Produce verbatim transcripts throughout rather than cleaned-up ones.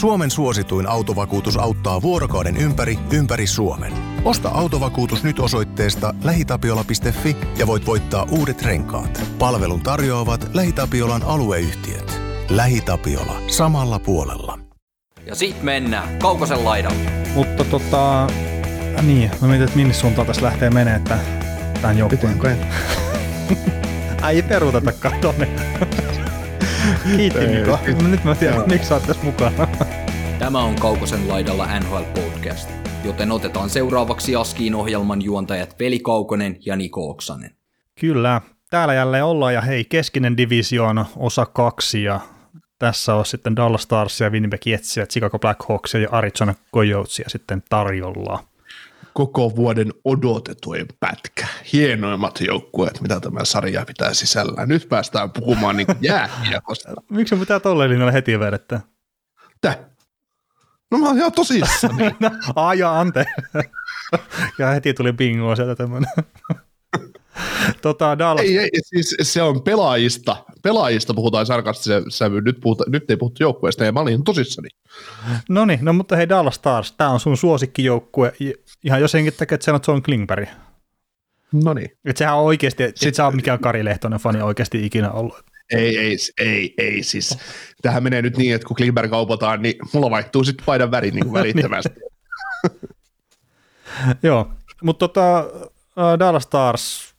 Suomen suosituin autovakuutus auttaa vuorokauden ympäri, ympäri Suomen. Osta autovakuutus nyt osoitteesta lähitapiola piste fi ja voit voittaa uudet renkaat. Palvelun tarjoavat LähiTapiolan alueyhtiöt. LähiTapiola samalla puolella. Ja sit mennään Kaukosen laidalle. Mutta tota, niin, mä mietin, että minne suuntaan tässä lähtee menee, että tämän joukkueen. Ai ei peruuteta katone. Kiitti Mika. Nyt mä tiedän, miksi sä oot tässä mukana. Tämä on Kaukosen laidalla N H L-podcast, joten otetaan seuraavaksi Askiin ohjelman juontajat Veli Kaukonen ja Niko Oksanen. Kyllä, täällä jälleen ollaan ja hei, keskinen divisioona osa kaksi ja tässä on sitten Dallas Stars ja Winnipeg Jets ja Chicago Blackhawks ja Arizona Coyotes ja sitten tarjolla. Koko vuoden odotetuin pätkä. Hienoimmat joukkueet, mitä tämä sarja pitää sisällään. Nyt päästään puhumaan niin jääkiekosta. Miksi se pitää tolleen linjalle heti vedettää? Täh? No mä oon ihan tosissani. no, aijaa, anteeksi. ja heti tuli bingoa sieltä tämmönen. tota, Dallas... ei, ei, siis se on pelaajista. Pelaajista puhutaan sarkastisen sävyyn. Nyt, puhuta, nyt ei puhuttu joukkueesta ja mä olin tosissani. Noniin, no mutta hei Dallas Stars, tää on sun suosikkijoukkue. Ihan jos senkin takia, että se on John Klingberg. No niin. Että sehän on oikeasti, et sit sä oot mikään Kari Lehtonen fani oikeasti ikinä ollut. Ei, ei, ei, ei siis. Tähän menee nyt niin, että kun Klingberg kaupataan, niin mulla vaihtuu sitten paidan väri niin kuin välittömästi. Joo, mutta tota, Dallas Stars,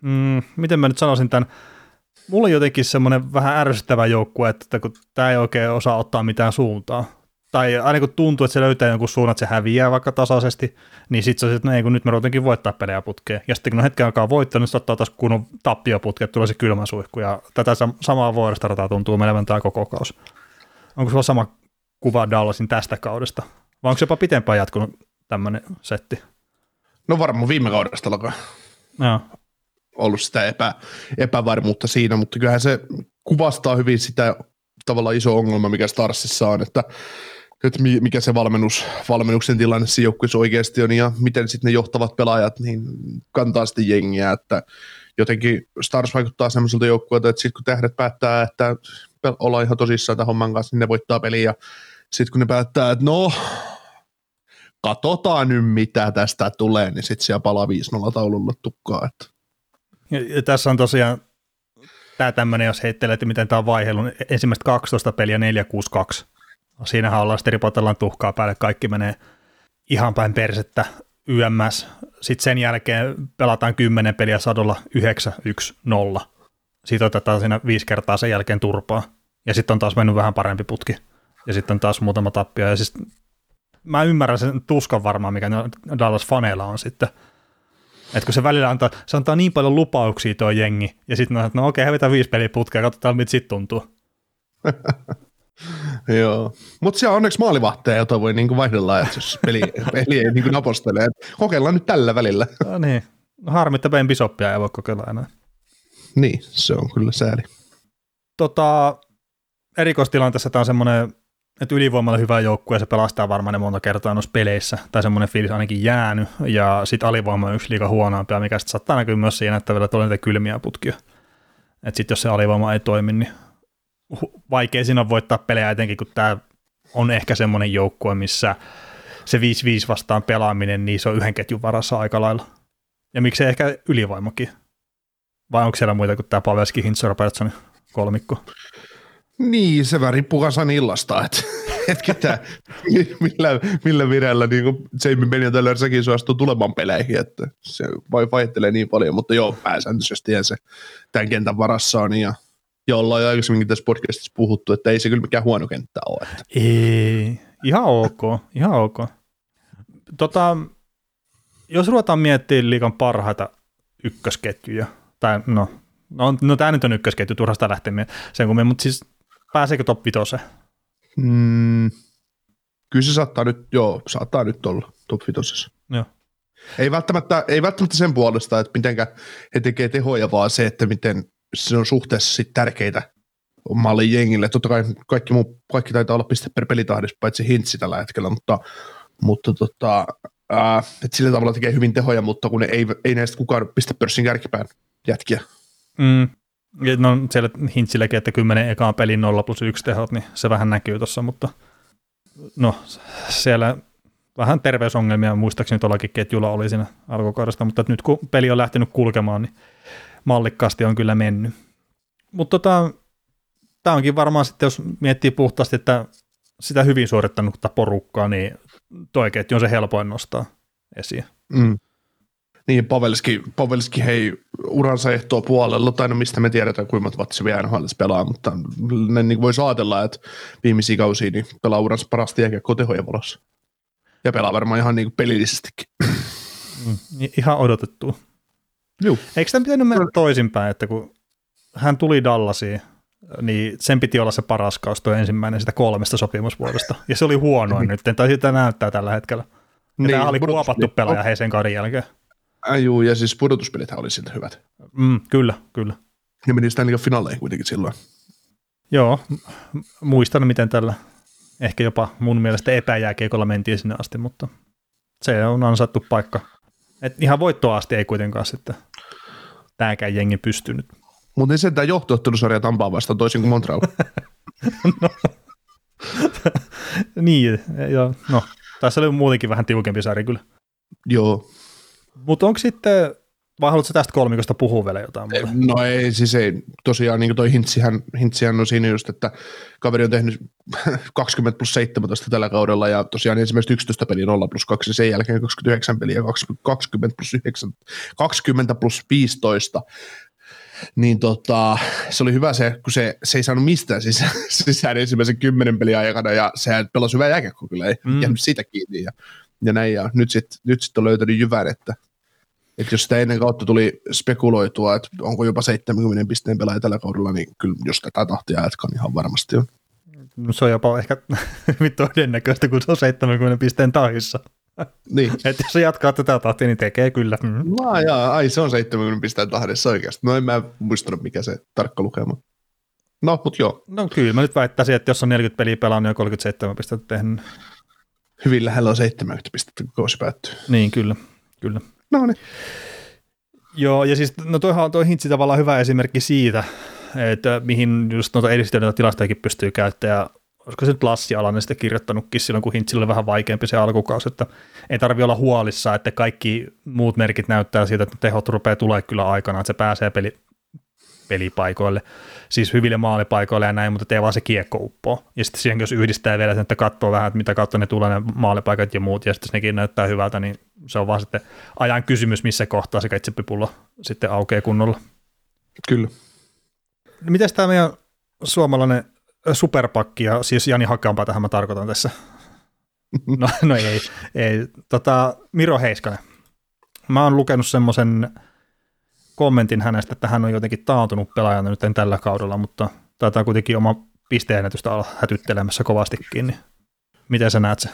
mm, miten mä nyt sanoisin tämän, mulla on jotenkin semmoinen vähän ärsyttävä joukkue, että kun tää ei oikein osaa ottaa mitään suuntaa. Tai aina kun tuntuu, että se löytää jonkun suunnan, että se häviää vaikka tasaisesti, niin sitten se on se, että no ei, kun nyt me ruvetaan voittaa pelejä putkeen. Ja sitten kun on hetken aikaa voittanut, se ottaa taas kunnon tappioputke, tulee se kylmä suihku. Ja tätä samaa vuodesta tuntuu menevän tämä koko kaus. Onko sulla sama kuva Dallasin tästä kaudesta? Vai onko se jopa pitempään jatkunut tämmöinen setti? No varmaan viime kaudesta alkaa. Joo. Ollut sitä epä, epävarmuutta siinä, mutta kyllähän se kuvastaa hyvin sitä tavallaan iso ongelma, mikä Starsissa on, että että mikä se valmennus, valmennuksen tilanne siinä joukkueessa oikeasti on ja miten sitten ne johtavat pelaajat niin kantaa sitten jengiä, että jotenkin Stars vaikuttaa semmoiselta joukkueelta, että sitten kun tähdet päättää, että ollaan ihan tosissaan tämän homman kanssa, niin ne voittaa peliä ja sitten kun ne päättää, että no katsotaan nyt mitä tästä tulee, niin sitten siellä palaa viisi nolla taululla tukkaa. Että. Ja, ja tässä on tosiaan tämä tämmöinen, jos heittelee, että miten tämä on vaiheilun, ensimmäistä kaksitoista peliä neljä kuusi kaksi. Siinähän ollaan sitten ripotellaan tuhkaa päälle, kaikki menee ihan päin persettä yms. Sitten sen jälkeen pelataan kymmenen peliä sadolla yhdeksän yksi nolla. Sitten otetaan siinä viisi kertaa sen jälkeen turpaa. Ja sitten on taas mennyt vähän parempi putki. Ja sitten on taas muutama tappio. Ja siis mä ymmärrän sen tuskan varmaan, mikä Dallas-faneilla on sitten. Että kun se välillä antaa, se antaa niin paljon lupauksia tuo jengi. Ja sitten on, että no okei, hävitään viisi peliä putkea, katsotaan mitä sitten tuntuu. Joo, mutta siellä on onneksi maalivahteja, jota voi niinku vaihdella, että jos peli, peli ei niinku napostele. Kokeillaan nyt tällä välillä. No niin, harmi, että Ben Bisoppia ei voi kokeilla enää. Niin, se on kyllä sääli. Tota, erikoistilanteessa tämä on semmoinen, että ylivoimalla hyvä joukkue ja se pelastaa varmaan ne monta kertaa noissa peleissä. Tai semmoinen fiilis ainakin jäänyt ja sitten alivoima on yksi liikaa huonoampia, mikä sitten saattaa näkyä myös siinä, että vielä tulee niitä kylmiä putkia. Että sitten jos se alivoima ei toimi, niin vaikea siinä on voittaa pelejä etenkin, kun tämä on ehkä semmoinen joukkue, missä se viisi viisi vastaan pelaaminen, niin se on yhden ketjun varassa aika lailla. Ja miksei ehkä ylivoimakin? Vai onko siellä muita kuin tämä Pavelski, Hintzer, Robertson kolmikko? Niin, se vähän riippuu kansan illasta, että et ketä, millä, millä vireellä niin Jamie Ben ja Taylor sekin suostuu tulemaan peleihin, että se vaihtelee niin paljon, mutta joo, pääsääntöisesti se tämän kentän varassa on ja ja ollaan jo aikaisemminkin tässä podcastissa puhuttu, että ei se kyllä mikään huono kenttä ole. Että. Ei, ihan ok, ihan ok. Tota, jos ruvetaan miettimään liigan parhaita ykkösketjuja, tai no, no, no tämä nyt on ykkösketju, turhasta lähtee sen kun me, mutta siis pääseekö top vitoseen? Mm, kyllä se saattaa nyt, joo, saattaa nyt olla top vitosessa. Joo. Ei välttämättä, ei välttämättä sen puolesta, että mitenkä he tekee tehoja, vaan se, että miten se on suhteessa sitten tärkeitä mallin jengille. Totta kai kaikki, muu, kaikki taitaa olla piste per pelitahdissa, paitsi Hintsi tällä hetkellä, mutta, mutta tota, ää, et sillä tavalla tekee hyvin tehoja, mutta kun ei, ei näistä kukaan piste pörssin kärkipään jätkiä. Mm. No siellä Hintsilläkin, että kymmenen ekaan pelin nolla plus yksi tehot, niin se vähän näkyy tuossa, mutta no siellä vähän terveysongelmia, muistaakseni tuollakin ketjulla oli siinä alkukaudesta, mutta nyt kun peli on lähtenyt kulkemaan, niin mallikkaasti on kyllä mennyt. Mutta tota, tämä onkin varmaan sitten, jos miettii puhtaasti, että sitä hyvin suorittanutta porukkaa, niin toi ketju on se helpoin nostaa esiin. Mm. Niin, Pavelski, Pavelski hei uransa ehtoo puolella, tai no mistä me tiedetään, kuinka monta vatsi vielä N H L:ssä pelaa, mutta ne niin voisi ajatella, että viimeisiä kausia niin pelaa uransa parasta jääkiekkoa tehojen valossa. Ja pelaa varmaan ihan niin pelillisestikin. Mm, ihan odotettua. Juu. Eikö tämän pitänyt mennä toisinpäin, että kun hän tuli Dallasiin, niin sen piti olla se paras kausi tuo ensimmäinen sitä kolmesta sopimusvuodesta. Ja se oli huonoin nyt, tai sitä näyttää tällä hetkellä. Ja niin, tämä oli kuopattu pelaaja hei sen kauden jälkeen. Ai juu, ja siis pudotuspelithän oli siltä hyvät. Mm, kyllä, kyllä. Ja meni sitä finaaleihin kuitenkin silloin. Joo, muistan miten tällä ehkä jopa mun mielestä epäjääkiekolla mentiin sinne asti, mutta se on ansattu paikka. Et ihan voittoa asti ei kuitenkaan sitten tämäkään jengi pystynyt. Mutta ei sentään johto-ottelusarja Tampaa vastaan toisin kuin Montreal. No. Niin, joo. No, tässä oli muutenkin vähän tiukempi sarja kyllä. Joo. Mutta onko sitten, vai haluatko tästä kolmikosta puhua vielä jotain muuta? No ei, siis ei. Tosiaan niin kuin toi Hintsihän, Hintsihän on siinä just, että kaveri on tehnyt kaksikymmentä plus seitsemäntoista tällä kaudella ja tosiaan ensimmäistä yksitoista peliä nolla plus kaksi ja sen jälkeen kaksikymmentäyhdeksän peliä kaksikymmentä plus yhdeksän, kaksikymmentä plus viisitoista. Niin tota, se oli hyvä se, kun se, se ei saanut mistään sisään, sisään ensimmäisen kymmenen pelin aikana ja sehän pelasi hyvää jääkiekkoa kyllä, ei mm. jäänyt siitä kiinni ja, ja näin ja nyt sitten nyt sit on löytänyt jyvän, että, että jos sitä ennen kautta tuli spekuloitua, että onko jopa seitsemänkymmenen pisteen pelaaja tällä kaudella, niin kyllä jos tätä tahtia jatkaa, niin ihan varmasti on. No, se on jopa ehkä todennäköistä, kun se on seitsemänkymmenen pisteen tahissa. Niin. Että jos se jatkaa tätä tahtia, niin tekee kyllä. Mm. No, jaa, ai se on seitsemänkymmenen pisteen tahdessa oikeasti. No en mä muistanut mikä se tarkka lukema. No, mut joo. No kyllä, mä nyt väittäisin, että jos on neljäkymmentä peliä pelannut ja kolmekymmentäseitsemän pistettä tehnyt. Hyvin lähellä on seitsemänkymmentä pistettä, kun kausi päättyy. Niin, kyllä, kyllä. No niin. Joo, ja siis no toihan on toi Hintsi tavallaan hyvä esimerkki siitä, että mihin just noita edistyneitä tilastojakin pystyy käyttämään. Olisiko se nyt Lassi Alanen sitten kirjoittanutkin silloin, kun Hintsillä oli vähän vaikeampi se alkukausi, että ei tarvitse olla huolissa, että kaikki muut merkit näyttää siitä, että tehot rupeaa tulee kyllä aikanaan, että se pääsee peli, pelipaikoille, siis hyville maalipaikoille ja näin, mutta ei vaan se kiekko uppoa. Ja sitten siihen, jos yhdistää vielä sen, että katsoo vähän, että mitä kautta ne tulee ne maalipaikat ja muut, ja sitten nekin näyttää hyvältä, niin se on vaan sitten ajan kysymys, missä kohtaa se kaitsepipullo sitten aukeaa kunnolla. Kyllä. Mites tämä meidän suomalainen superpakki, ja siis Jani Hakanpää tähän mä tarkoitan tässä. No, no ei, ei. Tota, Miro Heiskanen. Mä oon lukenut semmoisen kommentin hänestä, että hän on jotenkin taantunut pelaajana nyt en tällä kaudella, mutta taitaa kuitenkin oma pisteennätystä olla hätyttelemässä kovastikin. Niin miten sä näet se?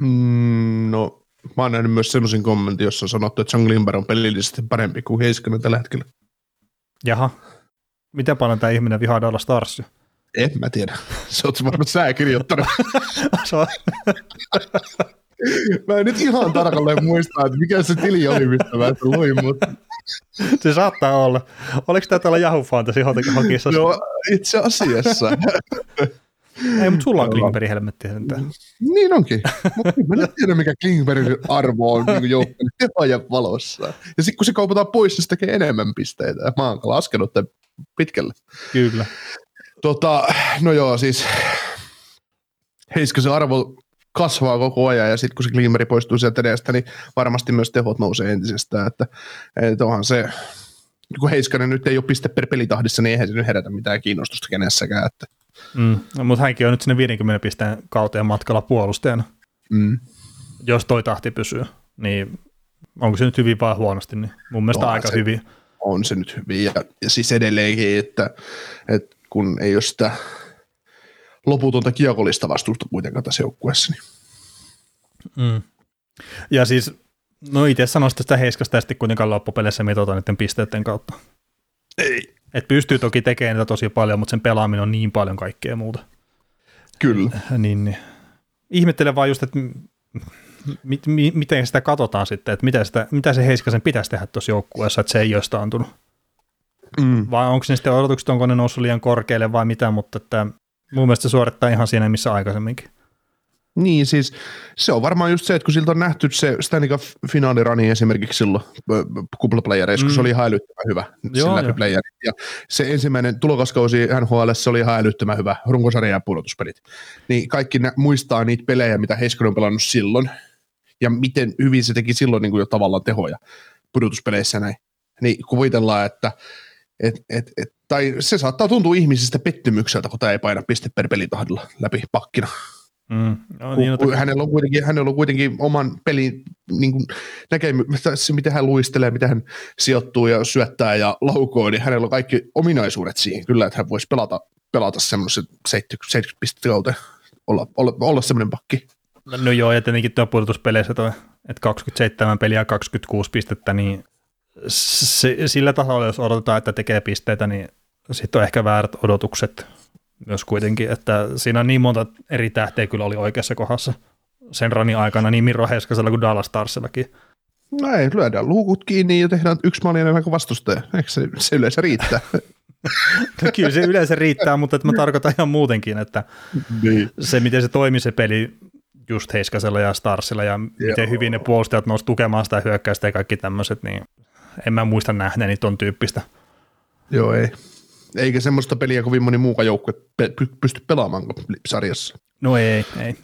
Mm, no, mä oon nähnyt myös semmoisen kommentin, jossa on sanottu, että Klingberg on pelillisesti parempi kuin Heiskanen tällä hetkellä. Jaha. Miten paljon tämä ihminen vihaa Dallas Starsia? En mä tiedä. Se oot varmaan sää kirjoittanut. Mä en nyt ihan tarkalleen muistaa, että mikä se tili oli, mistä mä et luin, mutta... Se saattaa olla. Oliko tää täällä Yahoo Fantasy hakissa? No itse asiassa. Ei, mutta sulla on Klingbergin helmetti. Niin onkin. Mutta mä en tiedä, mikä Klingbergin arvo on niin joukkueen tehojen valossa. Ja sitten kun se kaupataan pois, niin se tekee enemmän pisteitä. Mä oon laskenut tämän pitkälle. Kyllä. Tota, no joo, siis Heiskasen arvo kasvaa koko ajan, ja sitten kun se Klingberg poistuu sieltä edestä, niin varmasti myös tehot nousee entisestään, että et onhan se, kun Heiskanen nyt ei ole piste per pelitahdissa, niin eihän se nyt herätä mitään kiinnostusta kenessäkään. Että. Mm, no, mutta hänkin on nyt sinne viidenkymmenen pisteen kauteen matkalla puolustajana. Mm. Jos toi tahti pysyy, niin onko se nyt hyvin vai huonosti, niin mun mielestä onhan aika se, hyvin. On se nyt hyvin, ja, ja siis edelleenkin, että... että kun ei ole sitä loputonta kiekollista vastuusta kuitenkaan tässä joukkueessa. Niin. Mm. Ja siis, no itse sanoisin sitä Heiskasta ja sitten kuitenkaan loppupeleissä mitataan niiden pisteiden kautta. Ei. Et pystyy toki tekemään niitä tosi paljon, mutta sen pelaaminen on niin paljon kaikkea muuta. Kyllä. Niin, niin. Ihmettelen vaan just, että mi- mi- miten sitä katsotaan sitten, että mitä, sitä, mitä se Heiskasen pitäisi tehdä tuossa joukkueessa, että se ei ole staantunut. Mm. Vai onko ne sitten odotukset, onko ne noussut liian korkealle vai mitä, mutta että mun mielestä se suorittaa ihan siinä missä aikaisemminkin. Niin siis se on varmaan just se, että kun siltä on nähty se Stanley Cup -finaalirani esimerkiksi silloin kuplaplayereissa, mm. kun se oli ihan älyttömän hyvä sen läpiplayerit. Ja se ensimmäinen tulokaskausi N H L, se oli ihan älyttömän hyvä, runkosarja ja pudotuspelit. Niin kaikki nä- muistaa niitä pelejä, mitä Heiskanen on pelannut silloin ja miten hyvin se teki silloin niin kuin jo tavallaan tehoja pudotuspeleissä näin. Niin kuvitellaan, että Et, et, et, tai se saattaa tuntua ihmisistä pettymykseltä, kun tämä ei paina piste per pelitahdilla läpi pakkina. Mm. No, niin on, hänellä, on kuitenkin, hänellä on kuitenkin oman pelin niin kuin näkemystä, miten hän luistelee, miten hän sijoittuu ja syöttää ja laukoo, niin hänellä on kaikki ominaisuudet siihen kyllä, että hän voisi pelata, pelata semmoisen seitsemänkymmentä pistettä kauteen, olla, olla, olla semmoinen pakki. No joo, ja tietenkin tuo pudotuspeleissä, että kaksikymmentäseitsemän peliä ja kaksikymmentäkuusi pistettä, niin sillä tasolla, jos odotetaan, että tekee pisteitä, niin sitten on ehkä väärät odotukset myös kuitenkin, että siinä niin monta eri tähteä kyllä oli oikeassa kohdassa sen ranin aikana, niin Miro Heiskasella kuin Dallas Starsillakin. No ei, lyödään luukut kiinni ja tehdään yksi maali enemmän kuin vastustaja. Eikö se, se yleensä riittää? No kyllä se yleensä riittää, mutta että mä tarkoitan ihan muutenkin, että niin. Se miten se toimi se peli just Heiskasella ja Starsilla ja miten Joo. hyvin ne puolustajat nousi tukemaan sitä hyökkäystä ja kaikki tämmöiset, niin en mä muista nähneeni ton tyyppistä. Joo, ei. Eikä semmoista peliä kovin moni muukaan joukkue pe- pysty pelaamaan sarjassa. No ei, ei.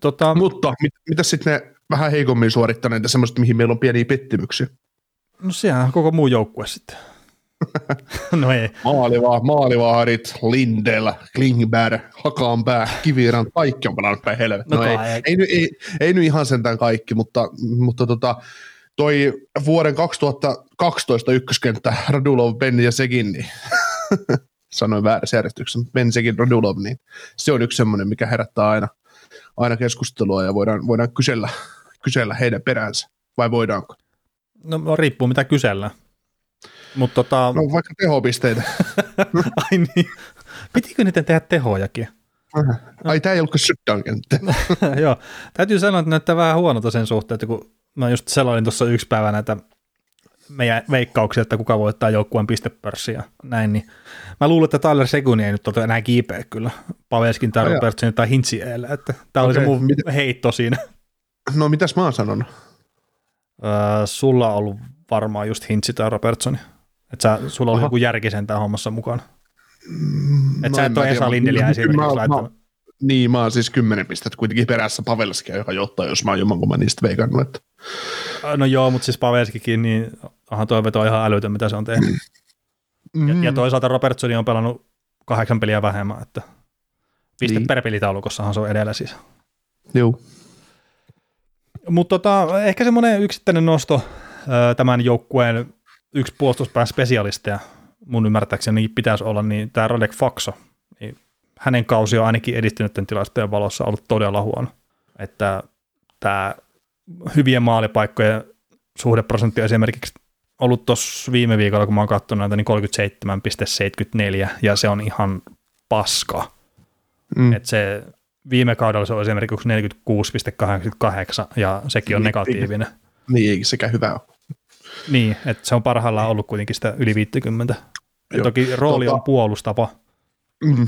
Tota... Mutta mit, mitä sitten ne vähän heikommin suorittaneet ja semmoiset, mihin meillä on pieniä pettymyksiä? No sehän on koko muu joukkue sitten. No ei. Maaliva, maalivaarit, Lindell, Klingberg, Hakanpää, Kiviranta, kaikki on pelannut päin helvettä. No, no ei, ei, ei, ei, ei nyt ihan sentään kaikki, mutta, mutta tota... Toi vuoden kaksituhattakaksitoista ykköskenttä Radulov, Ben ja Segin, niin sanoin väärässä järjestyksessä, mutta Ben, Segin, Radulov, niin se on yksi semmoinen, mikä herättää aina, aina keskustelua ja voidaan, voidaan kysellä, kysellä heidän peräänsä, vai voidaanko? No riippuu mitä kysellään. Mut tota... No vaikka tehopisteitä. Ai niin, pitikö niiden tehdä tehojakin? Ai tää ei ollutko syttönkenttä. Joo, täytyy sanoa, että näyttää vähän huonolta sen suhteen, että kun mä just selailin tuossa yksi päivä näitä meidän veikkauksia, että kuka voittaa joukkueen pistepörssiä näin, niin mä luulen, että Tyler Seguin ei nyt ole enää kiipeä kyllä Pavelskin tai Robertsonin tai Hintzierille, että tää oli okay. Se mun heitto siinä. No mitäs mä oon sanonut? Öö, sulla on ollut varmaan just Hintzi tai Robertsoni, että sulla oli Aha. joku järkisen tämän hommassa mukana. Mm, että sä et ole Esa Lindeliä esimerkiksi laittanut. Niin, mä oon siis kymmenen pistettä kuitenkin perässä Pavelskia, joka johtaa, jos mä oon jommankumman niistä veikannut. No joo, mutta siis Pavelskikin, niin onhan toi veto ihan älytön, mitä se on tehnyt. Mm. Ja, ja toisaalta Robertsoni on pelannut kahdeksan peliä vähemmän, että piste niin. Per pelitaulukossahan se on edellä siis. Joo. Mutta tota, ehkä semmoinen yksittäinen nosto tämän joukkueen yksi puolustuspään spesialisteja, mun ymmärtääkseni pitäisi olla, niin tämä Radek Faksa. Hänen kausi on ainakin edistynyt tämän tilastojen valossa ollut todella huono. Että tämä hyvien maalipaikkojen suhdeprosentti on esimerkiksi ollut tuossa viime viikolla, kun mä oon katsonut näitä, niin kolmekymmentäseitsemän pilkku seitsemänkymmentäneljä, ja se on ihan paska. Mm. Että se viime kaudella se on esimerkiksi neljäkymmentäkuusi pilkku kahdeksankymmentäkahdeksan, ja sekin on negatiivinen. Niin, eikä sekä hyvä ole. Niin, että se on parhaillaan ollut kuitenkin sitä yli viisikymmentä. Toki rooli tota... on puolustapa. Mm.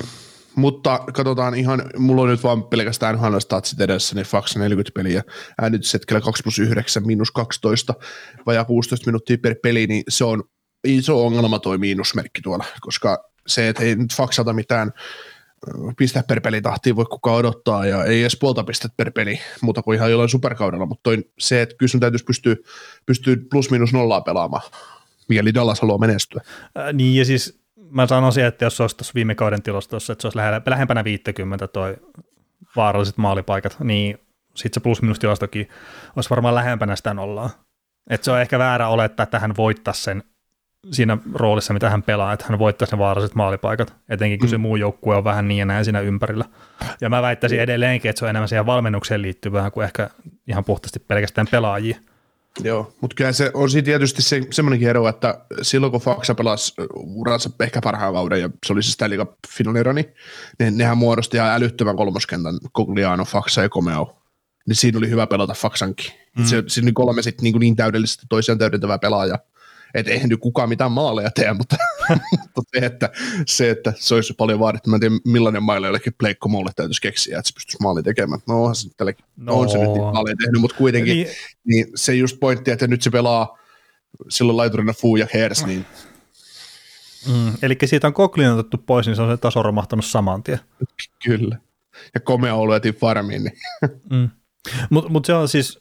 Mutta katsotaan ihan, mulla on nyt vaan pelkästään Hanna Statsit edessä, niin Faksa neljäkymmentä peliä, äänityshetkellä kaksi plus yhdeksän, miinus kaksitoista, vajaa kuusitoista minuuttia per peli, niin se on iso ongelma toi miinusmerkki tuolla, koska se, että ei nyt Faksalta mitään pistä per pelitahtia voi kukaan odottaa, ja ei edes puolta pistettä per peli, muuta kuin ihan jollain superkaudella, mutta toi, se, että kyllä sun täytyisi pystyä, pystyä plus miinus nollaa pelaamaan, mikäli Dallas haluaa menestyä. Äh, niin ja siis... Mä sanoisin, että jos se olisi tuossa viime kauden tilastossa, että se olisi lähellä, lähempänä viisikymmentä toi vaaralliset maalipaikat, niin sitten se plus-minus-tilastokin olisi varmaan lähempänä sitä nollaa. Että se on ehkä väärä olettaa, että hän voittaisi sen siinä roolissa, mitä hän pelaa, että hän voittaisi ne vaaralliset maalipaikat, etenkin kun mm. se muu joukkue on vähän niin ja näin siinä ympärillä. Ja mä väittäisin edelleenkin, että se on enemmän siihen valmennukseen liittyvää kuin ehkä ihan puhtaasti pelkästään pelaajia. Joo, mutta kyllä se on siinä tietysti se, semmoinenkin ero, että silloin kun Faksa pelasi uransa ehkä parhaan kauden ja se oli se Stanley Cup -finaalirani, niin nehän muodosti ihan älyttömän kolmoskentän Kogliano, Faksa ja Komeo. Niin siinä oli hyvä pelata Faksankin. Mm. Se, siinä oli kolme sit niin, niin täydellisesti toisiaan täydentävää pelaajaa. että eihän nyt kukaan mitään maaleja tee, mutta, mutta se, että, se, että se olisi paljon vaadittu. Mä en tiedä, millainen maali jollekin pleikkomoulle täytyisi keksiä, että se pystyisi maali tekemään. No onhan se nyt tälläkin, no. on se nyt niitä maaleja tehnyt, mutta kuitenkin Eli... niin se just pointti, että nyt se pelaa silloin laiturina Fuu ja Hers, niin... Mm, eli siitä on Koglin otettu pois, niin se on se taso romahtanut saman tien. Kyllä. Ja komea olu jätiin farmiin. Niin. Mm. Mutta mut se on siis,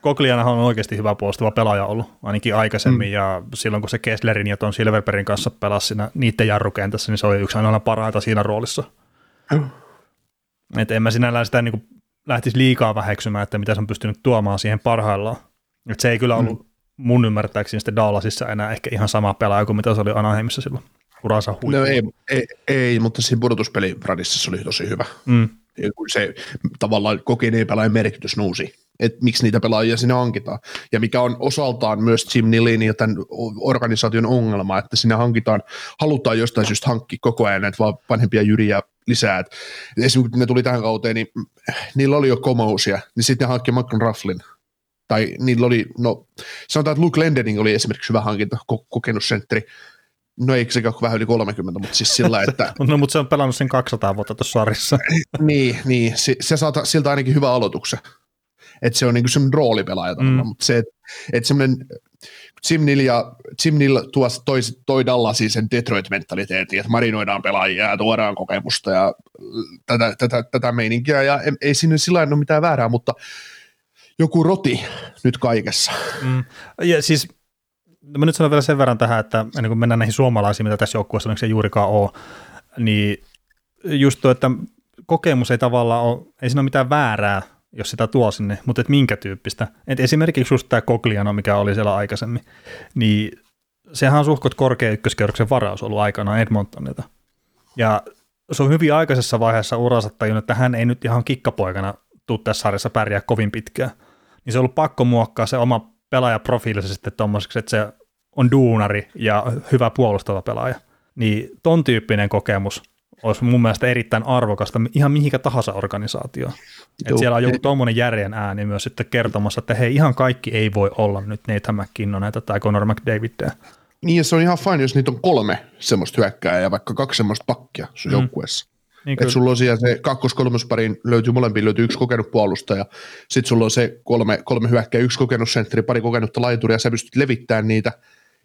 Koglianahan on oikeasti hyvä puolustava pelaaja ollut, ainakin aikaisemmin, mm. ja silloin kun se Kesslerin ja ton Silverbergin kanssa pelasi siinä, niiden jarrukentässä, niin se oli yksi aina parhaita siinä roolissa. Mm. Että en mä sinällään sitä niin kuin lähtisi liikaa väheksymään, että mitä se on pystynyt tuomaan siihen parhaillaan. Et se ei kyllä ollut mm. mun ymmärtääkseni sitten Dallasissa enää ehkä ihan sama pelaaja kuin mitä se oli Anaheimissa silloin. Uransa huippu. No ei, ei, ei, mutta siinä pudotuspelibradissa se oli tosi hyvä. Mm. Se tavallaan kokeneen pelaajan merkitys nousi, että miksi niitä pelaajia sinne hankitaan. Ja mikä on osaltaan myös Jim Nillin ja tämän organisaation ongelma, että sinne hankitaan, halutaan jostain syystä hankkia koko ajan näitä vaan vanhempia jyriä lisää. Et esimerkiksi kun ne tuli tähän kauteen, niin niillä oli jo komousia, niin sitten ne hankki Malcolm Rufflin. Tai niillä oli, no sanotaan, että Luke Lendening oli esimerkiksi hyvä hankinta, ko- kokenut sentteri. No ei sekään ole vähän yli kolmekymmentä, mutta siis sillä, että... no mutta se on pelannut sen kaksisataa vuotta tuossa sarjassa. niin, niin, se, se saa siltä ainakin hyvän aloituksen. Että se on niinku semmoinen roolipelaaja, mm. mutta se, että et semmoinen... Jim Neal ja Jim Neal tuo, toi, toi Dallasin sen Detroit-mentaliteetin, että marinoidaan pelaajia ja tuodaan kokemusta ja tätä, tätä, tätä meininkiä. Ja ei, ei siinä sillä ole mitään väärää, mutta joku roti nyt kaikessa. Mm. Ja siis... Mä nyt sanon vielä sen verran tähän, että ennen kuin mennään näihin suomalaisiin, mitä tässä joukkueessa on, eikö se juurikaan ole, niin just tuo, että kokemus ei tavallaan ole, ei siinä ole mitään väärää, jos sitä tuo sinne, mutta et minkä tyyppistä. Et esimerkiksi just tämä Kogliano, mikä oli siellä aikaisemmin, niin sehän on suhkot korkea ykköskierroksen varaus ollut aikanaan Edmontonilta. Ja se on hyvin aikaisessa vaiheessa uransa tajunnut, että hän ei nyt ihan kikkapoikana tule tässä sarjassa pärjää kovin pitkään. Niin se on ollut pakko muokkaa se oma pelaajaprofiili sitten tuommoiseksi, että se on duunari ja hyvä puolustava pelaaja, niin ton tyyppinen kokemus olisi mun mielestä erittäin arvokasta ihan mihinkä tahansa organisaatioon. Että siellä on joku tuommoinen järjen ääni myös sitten kertomassa, että hei, ihan kaikki ei voi olla nyt Nathan McKinnoneita tai Connor McDavidia. Niin, ja se on ihan fine, jos niitä on kolme semmoista hyökkääjää ja vaikka kaksi semmoista pakkia sun mm. joukkueessa. Niin, että sulla on siellä se kakkos-kolmosparin, löytyy molempiin, löytyy yksi kokenut puolustaja, sitten sulla on se kolme, kolme hyökkää, yksi kokenut sentteri, pari kokenutta laituria, sä pystyt levittämään niitä.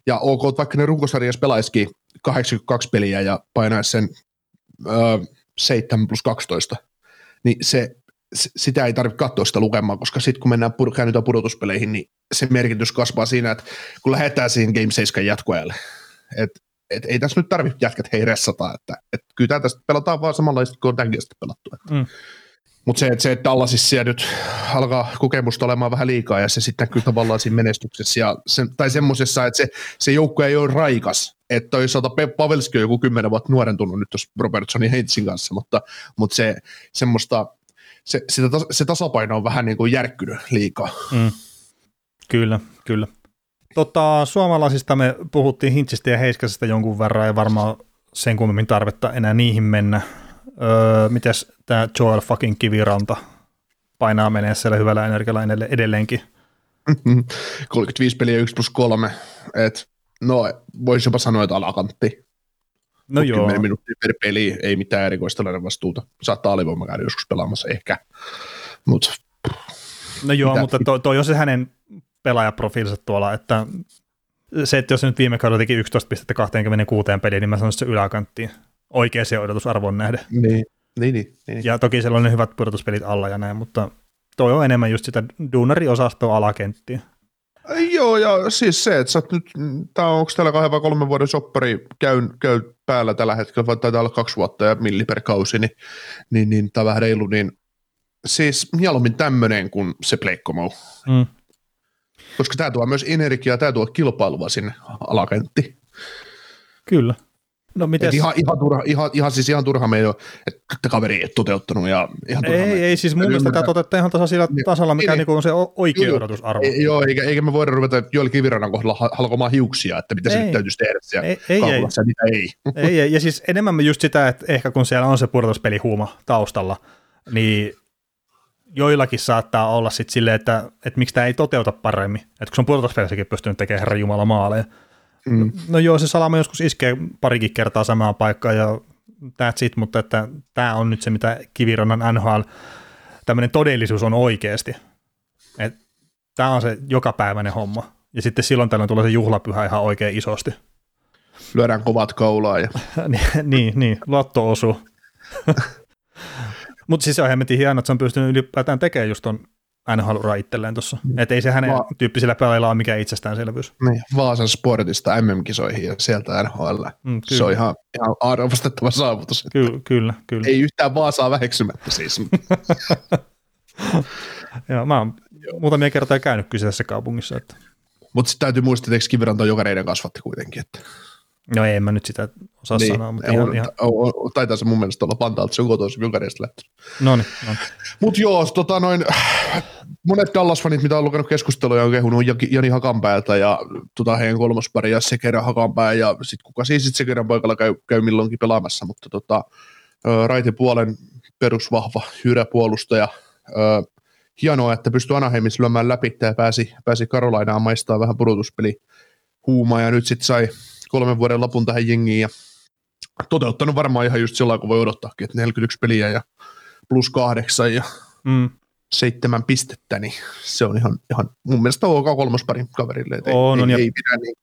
Ja ok, vaikka ne runkosarjassa pelaisikin kahdeksankymmentäkaksi peliä ja painaisi sen öö, seitsemän plus kaksitoista, niin se, se, sitä ei tarvitse katsoa sitä lukemaa, koska sitten kun mennään käännytään pudotuspeleihin, niin se merkitys kasvaa siinä, että kun lähdetään siihen Game seitsemän jatkoajalle, että et, ei tässä nyt tarvitse jätkät hei ressata, että et, kyllä tästä pelataan vaan samanlaista kuin on tämänkin sitten pelattu. Mm. Mutta se, että se, et Dallasissa siellä nyt alkaa kokemusta olemaan vähän liikaa, ja se sitten kyllä tavallaan siinä menestyksessä, ja sen, tai semmoisessa, että se, se joukkue ei ole raikas. Että toisaalta Pavelski on joku kymmenen vuotta nuorentunut nyt tuossa Robertsonin Hintsin kanssa, mutta, mutta se, semmoista, se, sitä, se tasapaino on vähän niin kuin järkkynyt liikaa. Mm. Kyllä, kyllä. Tota, suomalaisista me puhuttiin Hintsistä ja Heiskasesta jonkun verran, ja varmaan sen kummemmin tarvetta enää niihin mennä. Öö, mitäs tämä Joel fucking Kiviranta painaa menee siellä hyvällä energialla edelleenkin? kolmekymmentäviisi peliä yksi plus kolme, et no voisi jopa sanoa, että alakantti. No joo. kymmenen minuuttia per peli, ei mitään erikoista vastuuta. Saattaa alivoima käydä joskus pelaamassa ehkä, mut. No joo, mitä? Mutta toi, toi on se hänen pelaajaprofiilinsa tuolla, että se, että jos se nyt viime kaudella teki yksitoista pilkku kaksikymmentäkuusi peliä, niin mä sanoin, että se yläkanttiin. Oikeaan odotusarvoon nähdä. Niin, niin, niin, niin. Ja toki siellä on ne hyvät pudotuspelit alla ja näin, mutta toi on enemmän just sitä duunariosastoa alakenttiä. Joo, ja siis se, että sä oot nyt, tää on, onko täällä kahden vai kolmen vuoden soppari käy, käy päällä tällä hetkellä, vai taitaa olla kaksi vuotta ja milli per kausi, niin, niin, niin tää on vähän reilu, niin siis mieluummin tämmönen kuin se pleikkomou. Mm. Koska tää tuo myös energiaa, tää tuo kilpailua sinne alakenttiin. Kyllä. No, ihan, ihan, turha, ihan, ihan, siis ihan turha me ei ole, että kaveri ei ole toteuttanut. Ja ihan turha ei, ei, siis mun mielestä tämä toteuttaa ihan tasa sillä tasalla, mikä ei, niin on se oikea odotusarvo. Joo, eikä, eikä me voida ruveta Joel Kivirannan kohdalla halkomaan hiuksia, että mitä ei. se nyt täytyisi tehdä siellä ei, ei, kaulassa, mitä ei. Ei, ei. Ja siis enemmän just sitä, että ehkä kun siellä on se pudotuspelihuuma taustalla, niin joillakin saattaa olla sitten silleen, että, että miksi tämä ei toteuta paremmin. Että kun se on puolitoispelissäkin pystynyt tekemään herran jumala maaleja. Mm. No joo, se salama joskus iskee parikin kertaa samaan paikkaan ja that's it, mutta että tämä on nyt se, mitä Kivirannan N H L tämmöinen todellisuus on oikeasti. Että tämä on se jokapäiväinen homma. Ja sitten silloin tällöin tulee se juhlapyhä ihan oikein isosti. Lyödään kovat koulaa. Ja... niin, niin, lotto osuu. Mutta siis se on hemmetin hienoa, että se on pystynyt ylipäätään tekemään just ton N H L-uran itselleen tuossa. Mm. Että ei se hänen Va- tyyppisellä pelaajalla ole mikään itsestäänselvyys. Niin, Vaasan Sportista M M-kisoihin ja sieltä N H L. Mm, se on ihan, ihan arvostettava saavutus. Ky- kyllä, kyllä. Ei yhtään Vaasaa väheksymättä siis. Joo, mä oon muutamia kertaa käynyt kyseessä kaupungissa. Että... Mutta sitten täytyy muistaa, että Kiviranta on jokareiden kasvatti kuitenkin. Että... No ei, en mä nyt sitä osaa niin, sanoa, mutta ihan... ihan... Taitaa se mun mielestä olla Pantaalta, se on kotoisin Junkareista lähtenyt. No niin. Mutta joo, tota noin, monet Dallas-fanit, mitä on lukenut keskusteluja, on kehunut Jani Hakanpäältä ja tota, heidän kolmosparia Sekerän Hakanpää ja sitten kuka siis sitten Sekerän paikalla käy, käy milloinkin pelaamassa, mutta tota, Raitin puolen perusvahva hyräpuolustaja. Hienoa, että pystyi Anaheimissa lyömään läpi ja pääsi, pääsi Karolainaan maistaa vähän pudotuspeli huumaa ja nyt sitten sai... kolmen vuoden lapun tähän jengiin ja toteuttanut varmaan ihan just sillä kun voi odottaakin, että neljäkymmentäyksi peliä ja plus kahdeksan ja mm. seitsemän pistettä, niin se on ihan, ihan mun mielestä OK kolmosparin kaverille. On, ei, on, ei, ei pidä niin.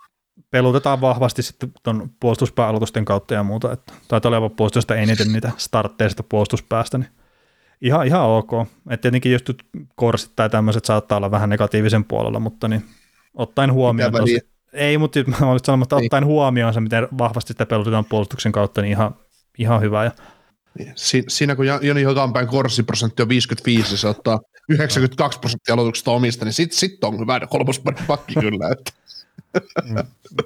Pelutetaan vahvasti sitten tuon puolustuspääaloitusten kautta ja muuta, että taitaa olla puolustusta eniten niitä startteista puolustuspäästä, niin ihan, ihan ok. Et tietenkin just korsit tai tämmöiset saattaa olla vähän negatiivisen puolella, mutta niin ottaen huomioon tosi. Ei, mutta mä olin sanomassa, että ottaen huomioon se, miten vahvasti sitä pelutetaan puolustuksen kautta, niin ihan, ihan hyvä. Ja... Si- siinä kun Joni Hakanpään korssiprosentti on viisikymmentäviisi ja se ottaa yhdeksänkymmentäkaksi prosenttia aloituksesta omista, niin sitten sit on hyvä kolmosparin pakki kyllä. Että.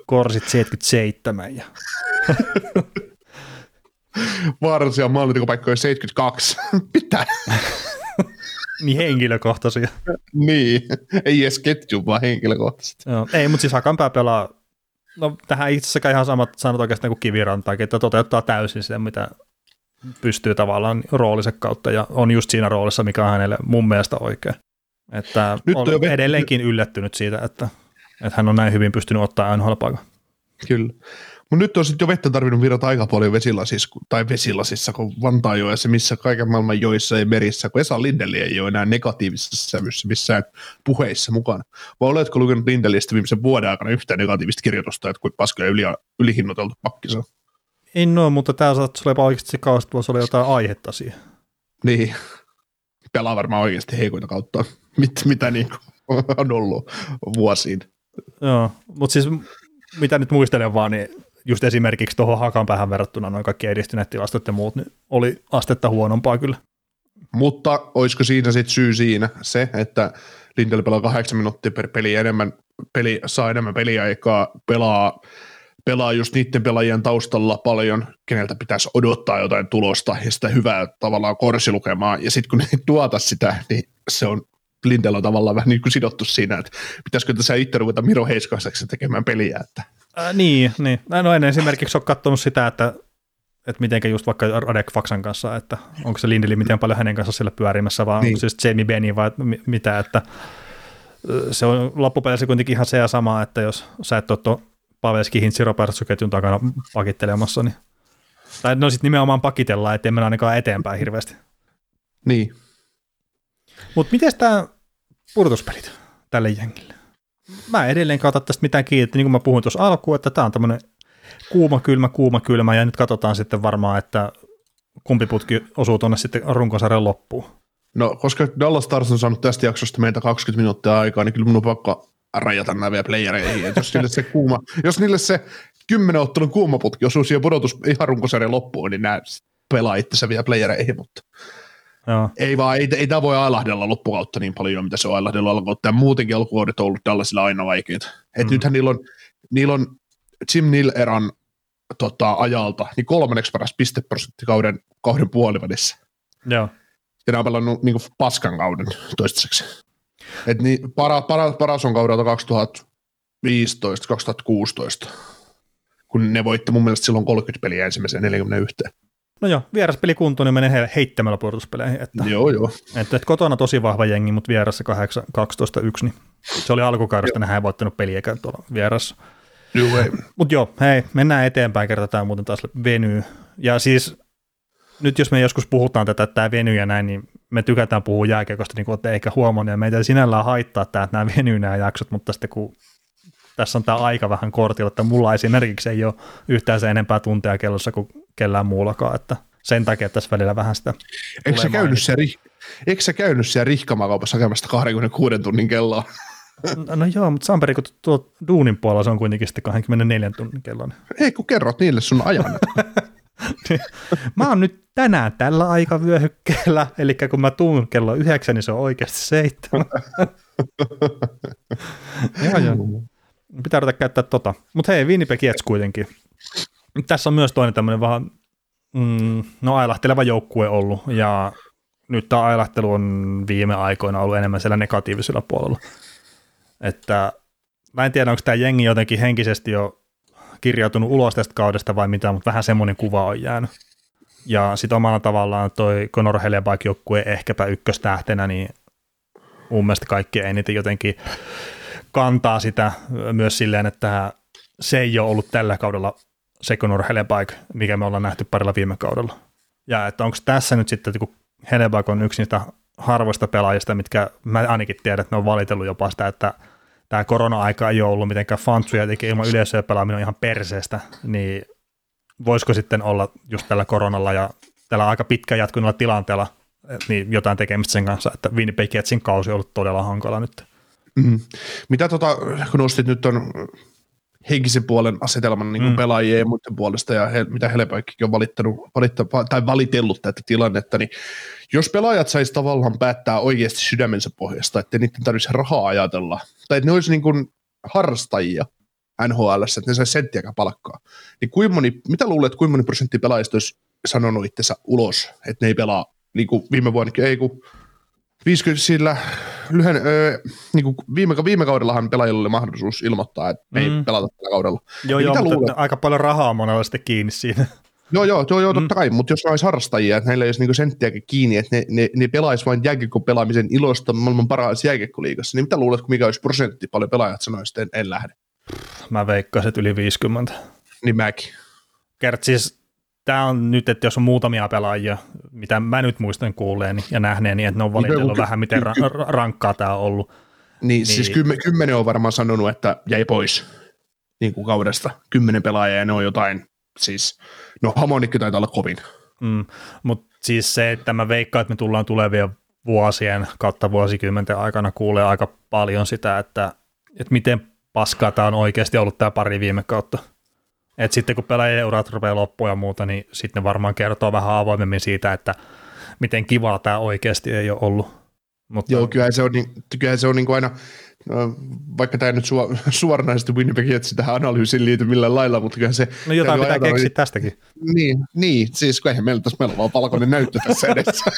Korsit seitsemänkymmentäseitsemän ja... Vaarallisia maalintekopaikkoja seitsemänkymmentäkaksi. Pitää. Niin henkilökohtaisia. Niin, ei edes ketju, vaan henkilökohtaisesti. Joo. Ei, mutta siis Hakanpää pelaa, no tähän itse asiassa ihan samat sanot oikeastaan kuin Kivirantaakin, että toteuttaa täysin sitä, mitä pystyy tavallaan roolinsa kautta ja on just siinä roolissa, mikä on hänelle mun mielestä oikein. Että nyt on jo edelleenkin vet... yllättynyt siitä, että, että hän on näin hyvin pystynyt ottaa N H L-paikan. Kyllä. Mutta nyt on sitten jo vettä tarvinnut virata aika paljon vesilasissa, tai vesilasissa, kun Vantaajoessa, missä kaiken maailman joissa ja merissä, kun Esa Lindell ei ole enää negatiivisessa sävyssä missään puheissa mukana. Vai oletko lukenut Lindellistä viimeisen vuoden aikana yhtään negatiivista kirjoitusta, että kuin paskoja yli, ylihinnoiteltu pakkisa? En no, mutta tämä saattaa olla oikeasti se kausi, että oli jotain aihetta siihen. Niin, pelaa varmaan oikeasti heikoita kautta, mit, mitä niin on ollut vuosiin. Joo, mutta siis mitä nyt muistelen vaan, niin just esimerkiksi tuohon Hakanpäähän verrattuna noin kaikki edistyneet tilastot ja muut, niin oli astetta huonompaa kyllä. Mutta olisiko siinä sitten syy siinä se, että Lindell pelaa kahdeksan minuuttia per peli enemmän, peli, saa enemmän peliaikaa, pelaa, pelaa just niiden pelaajien taustalla paljon, keneltä pitäisi odottaa jotain tulosta ja sitä hyvää tavallaan korsilukemaa, ja sitten kun ei tuota sitä, niin se on Lindell on tavallaan vähän niin kuin sidottu siinä, että pitäisikö tässä itse ruveta Miro Heiskaseksi tekemään peliä, että Äh, niin, niin. No en esimerkiksi ole katsonut sitä, että, että mitenkä just vaikka Radek Faksan kanssa, että onko se Lindeli miten paljon hänen kanssa siellä pyörimässä, vai niin. Onko se just Jamie Benny vai mitä, että se on loppupeleissä kuitenkin ihan se ja sama, että jos sä et ole tuon Pavelski Hintzer Robertson-ketjun takana pakittelemassa, niin tai no sitten nimenomaan pakitellaan, ettei mennä ainakaan eteenpäin hirveästi. Niin. Mutta miten tämä pudotuspelit tälle jengille? Mä en edelleen kautta tästä mitään kiinni, niin kuin mä puhuin tuossa alkuun, että tää on tämmönen kuuma, kylmä, kuuma, kylmä, ja nyt katsotaan sitten varmaan, että kumpi putki osuu tuonne sitten runkosarjan loppuun. No, koska Dallas Stars on saanut tästä jaksosta meitä kaksikymmentä minuuttia aikaa, niin kyllä mun on pakko rajata nämä vielä playereihin, että jos niille se kuuma, jos niille se kymmenen ottelun kuuma putki osuu siihen pudotus ihan runkosarjan loppuun, niin nää pelaa itsensä vielä playereihin, mutta... Joo. Ei vaan, ei, ei tämä voi ailahdella loppukautta niin paljon, mitä se on ailahdella alkukautta. Muutenkin alkuvuodet on ollut tällaisilla aina vaikeita. Et mm. nythän niillä on, niillä on Jim Neal-eran tota, ajalta niin kolmanneksi paras pisteprosentti kauden, kauden puolivälissä. Joo. Ja nämä on pelannut niin kuin paskan kauden toistaiseksi. Et niin, para, para, paras on kaudelta kaksituhattaviisitoista kaksituhattakuusitoista, kun ne voitti mun mielestä silloin kolmekymmentä peliä ensimmäiseen neljäkymmentäyksi. No joo, vieraspeli kuntoon, niin menee heittämällä pudotuspeleihin. Että, joo, joo. Että, että kotona tosi vahva jengi, mutta vierassa kahdeksan kaksitoista yksi, niin se oli alkukaudesta, nähdään voittanut peliäkään tuolla vierassa. Joo, ei. Mutta joo, hei, mennään eteenpäin, kertataan muuten taas venyy. Ja siis nyt jos me joskus puhutaan tätä, että tämä venyy ja näin, niin me tykätään puhua jääkiekosta, niin kuin olette ehkä huomannut, ja meitä ei sinällään haittaa tämä, että nämä venyy nämä jaksot, mutta sitten kun tässä on tämä aika vähän kortilla, että mulla esimerkiksi ei ole yhtään se enempää tunteja kellossa kuin kellään muullakaan, että sen takia tässä välillä vähän sitä. Eikö sä käynyt siellä, eikö sä käynyt siellä Rihkamaakaupassa käymästä kaksikymmentäkuuden tunnin kelloa? No, no joo, mutta Samperi, kun tuo duunin puolella se on kuitenkin sitten kaksikymmentäneljän tunnin kelloa. Ei, kun kerrot niille sun ajan. Mä oon nyt tänään tällä aikavyöhykkeellä, eli kun mä tuun kello yhdeksän, niin se on oikeasti seitsemän. Joo, joo. Pitää ruveta käyttää tota. Mutta hei, Winnipeg Jets kuitenkin. Tässä on myös toinen tämmöinen vähän mm, no ailahteleva joukkue ollut, ja nyt tämä ailahtelu on viime aikoina ollut enemmän siellä negatiivisella puolella. Että mä en tiedä, onko tämä jengi jotenkin henkisesti jo kirjautunut ulos tästä kaudesta vai mitä, mutta vähän semmoinen kuva on jäänyt. Ja sitten omalla tavallaan toi Connor Hellebuyck joukkue ehkäpä ykköstähtenä, niin mun mielestä kaikki eniten jotenkin kantaa sitä myös silleen, että se ei ole ollut tällä kaudella se Connor Hellebuyck, mikä me ollaan nähty parilla viime kaudella. Ja että onko tässä nyt sitten, kun Hellebuyck on yksi niistä harvoista pelaajista, mitkä mä ainakin tiedän, että ne on valitellut jopa sitä, että tämä korona-aika ei ole ollut mitenkään fantsuja, jotenkin ilman yleisöä pelaaminen on ihan perseestä, niin voisiko sitten olla just tällä koronalla ja tällä aika pitkään jatkuneella tilanteella niin jotain tekemistä sen kanssa, että Winnipeg Jetsin kausi on ollut todella hankala nyt. Mm. Mitä tota, kun nostit nyt on henkisen puolen asetelman niin kuin mm. pelaajien ja muiden puolesta, ja he, mitä Hellebuyckkin on valittanut, valitta, tai valitellut tätä tilannetta, niin jos pelaajat saisi tavallaan päättää oikeasti sydämensä pohjasta, ettei niiden tarvitsisi rahaa ajatella, tai että ne olisi niin kuin harrastajia N H L:ssä, että ne saisi senttiäkään palkkaa, niin kuin moni, mitä luulet, kuinka moni prosentti pelaajista olisi sanonut itsensä ulos, että ne ei pelaa, niin kuin viime vuonnakin, ei kun viisikymmentä sillä lyhen, öö, niin kuin viime, viime kaudellahan pelaajilla oli mahdollisuus ilmoittaa, että me mm. ei pelata tällä kaudella. Joo, joo, mutta aika paljon rahaa monella sitten kiinni siinä. Joo, joo, joo, joo mm. totta kai, mutta jos ne olisi harrastajia, että heillä ei olisi niinku senttiäkin kiinni, että ne, ne, ne pelaisi vain jääkiekko pelaamisen ilosta maailman parhaassa jääkiekkoliigassa, niin mitä luulet, mikä olisi prosentti, paljon pelaajat sanoisivat, että en, en lähde? Mä veikkaan, että yli viisikymmentä. Niin mäkin. Kert, siis tämä on nyt, että jos on muutamia pelaajia, mitä mä nyt muistan kuulleeni ja nähneeni, että ne on valitellut vähän, miten ra- rankkaa tämä on ollut. Niin, niin. Siis kymmenen on varmaan sanonut, että jäi pois niin kuin kaudesta. Kymmenen pelaajaa ja ne on jotain, siis, no Hamonikki taitaa olla kovin. Mm, mutta siis se, että mä veikkaan, että me tullaan tulevien vuosien kautta vuosikymmenten aikana kuulee aika paljon sitä, että, että miten paskaa tämä on oikeasti ollut tämä pari viime kautta. Et sitten kun pelaajien urat rupeaa loppuun ja muuta, niin sitten varmaan kertoo vähän avoimemmin siitä, että miten kivaa tämä oikeasti ei ole ollut. Mutta joo, kyllähän se on, kyllähän se on niin kuin aina, vaikka tämä ei nyt suoranaisesti Winnipeg Jetsi tähän analyysiin liity millään lailla, mutta kyllähän se... No jotain pitää keksiä niin, tästäkin. Niin, niin, siis kun eihän meillä tässä, meillä on vaan valkoinen näyttö tässä edessä.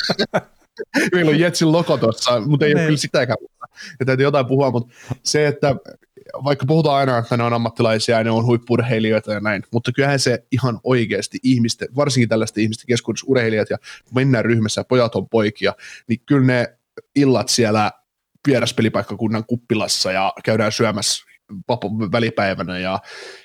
Meillä on Jetsin logo tuossa, mutta ei ne. Ole kyllä sitäkään. Ja täytyy jotain puhua, mutta se, että... Vaikka puhutaan aina, että ne on ammattilaisia ja ne on huippu-urheilijoita ja näin, mutta kyllähän se ihan oikeasti ihmisten, varsinkin tällaisten ihmisten keskuudessa urheilijat ja mennään ryhmässä ja pojat on poikia, niin kyllä ne illat siellä vieraspelipaikkakunnan kuppilassa ja käydään syömässä vapun välipäivänä ja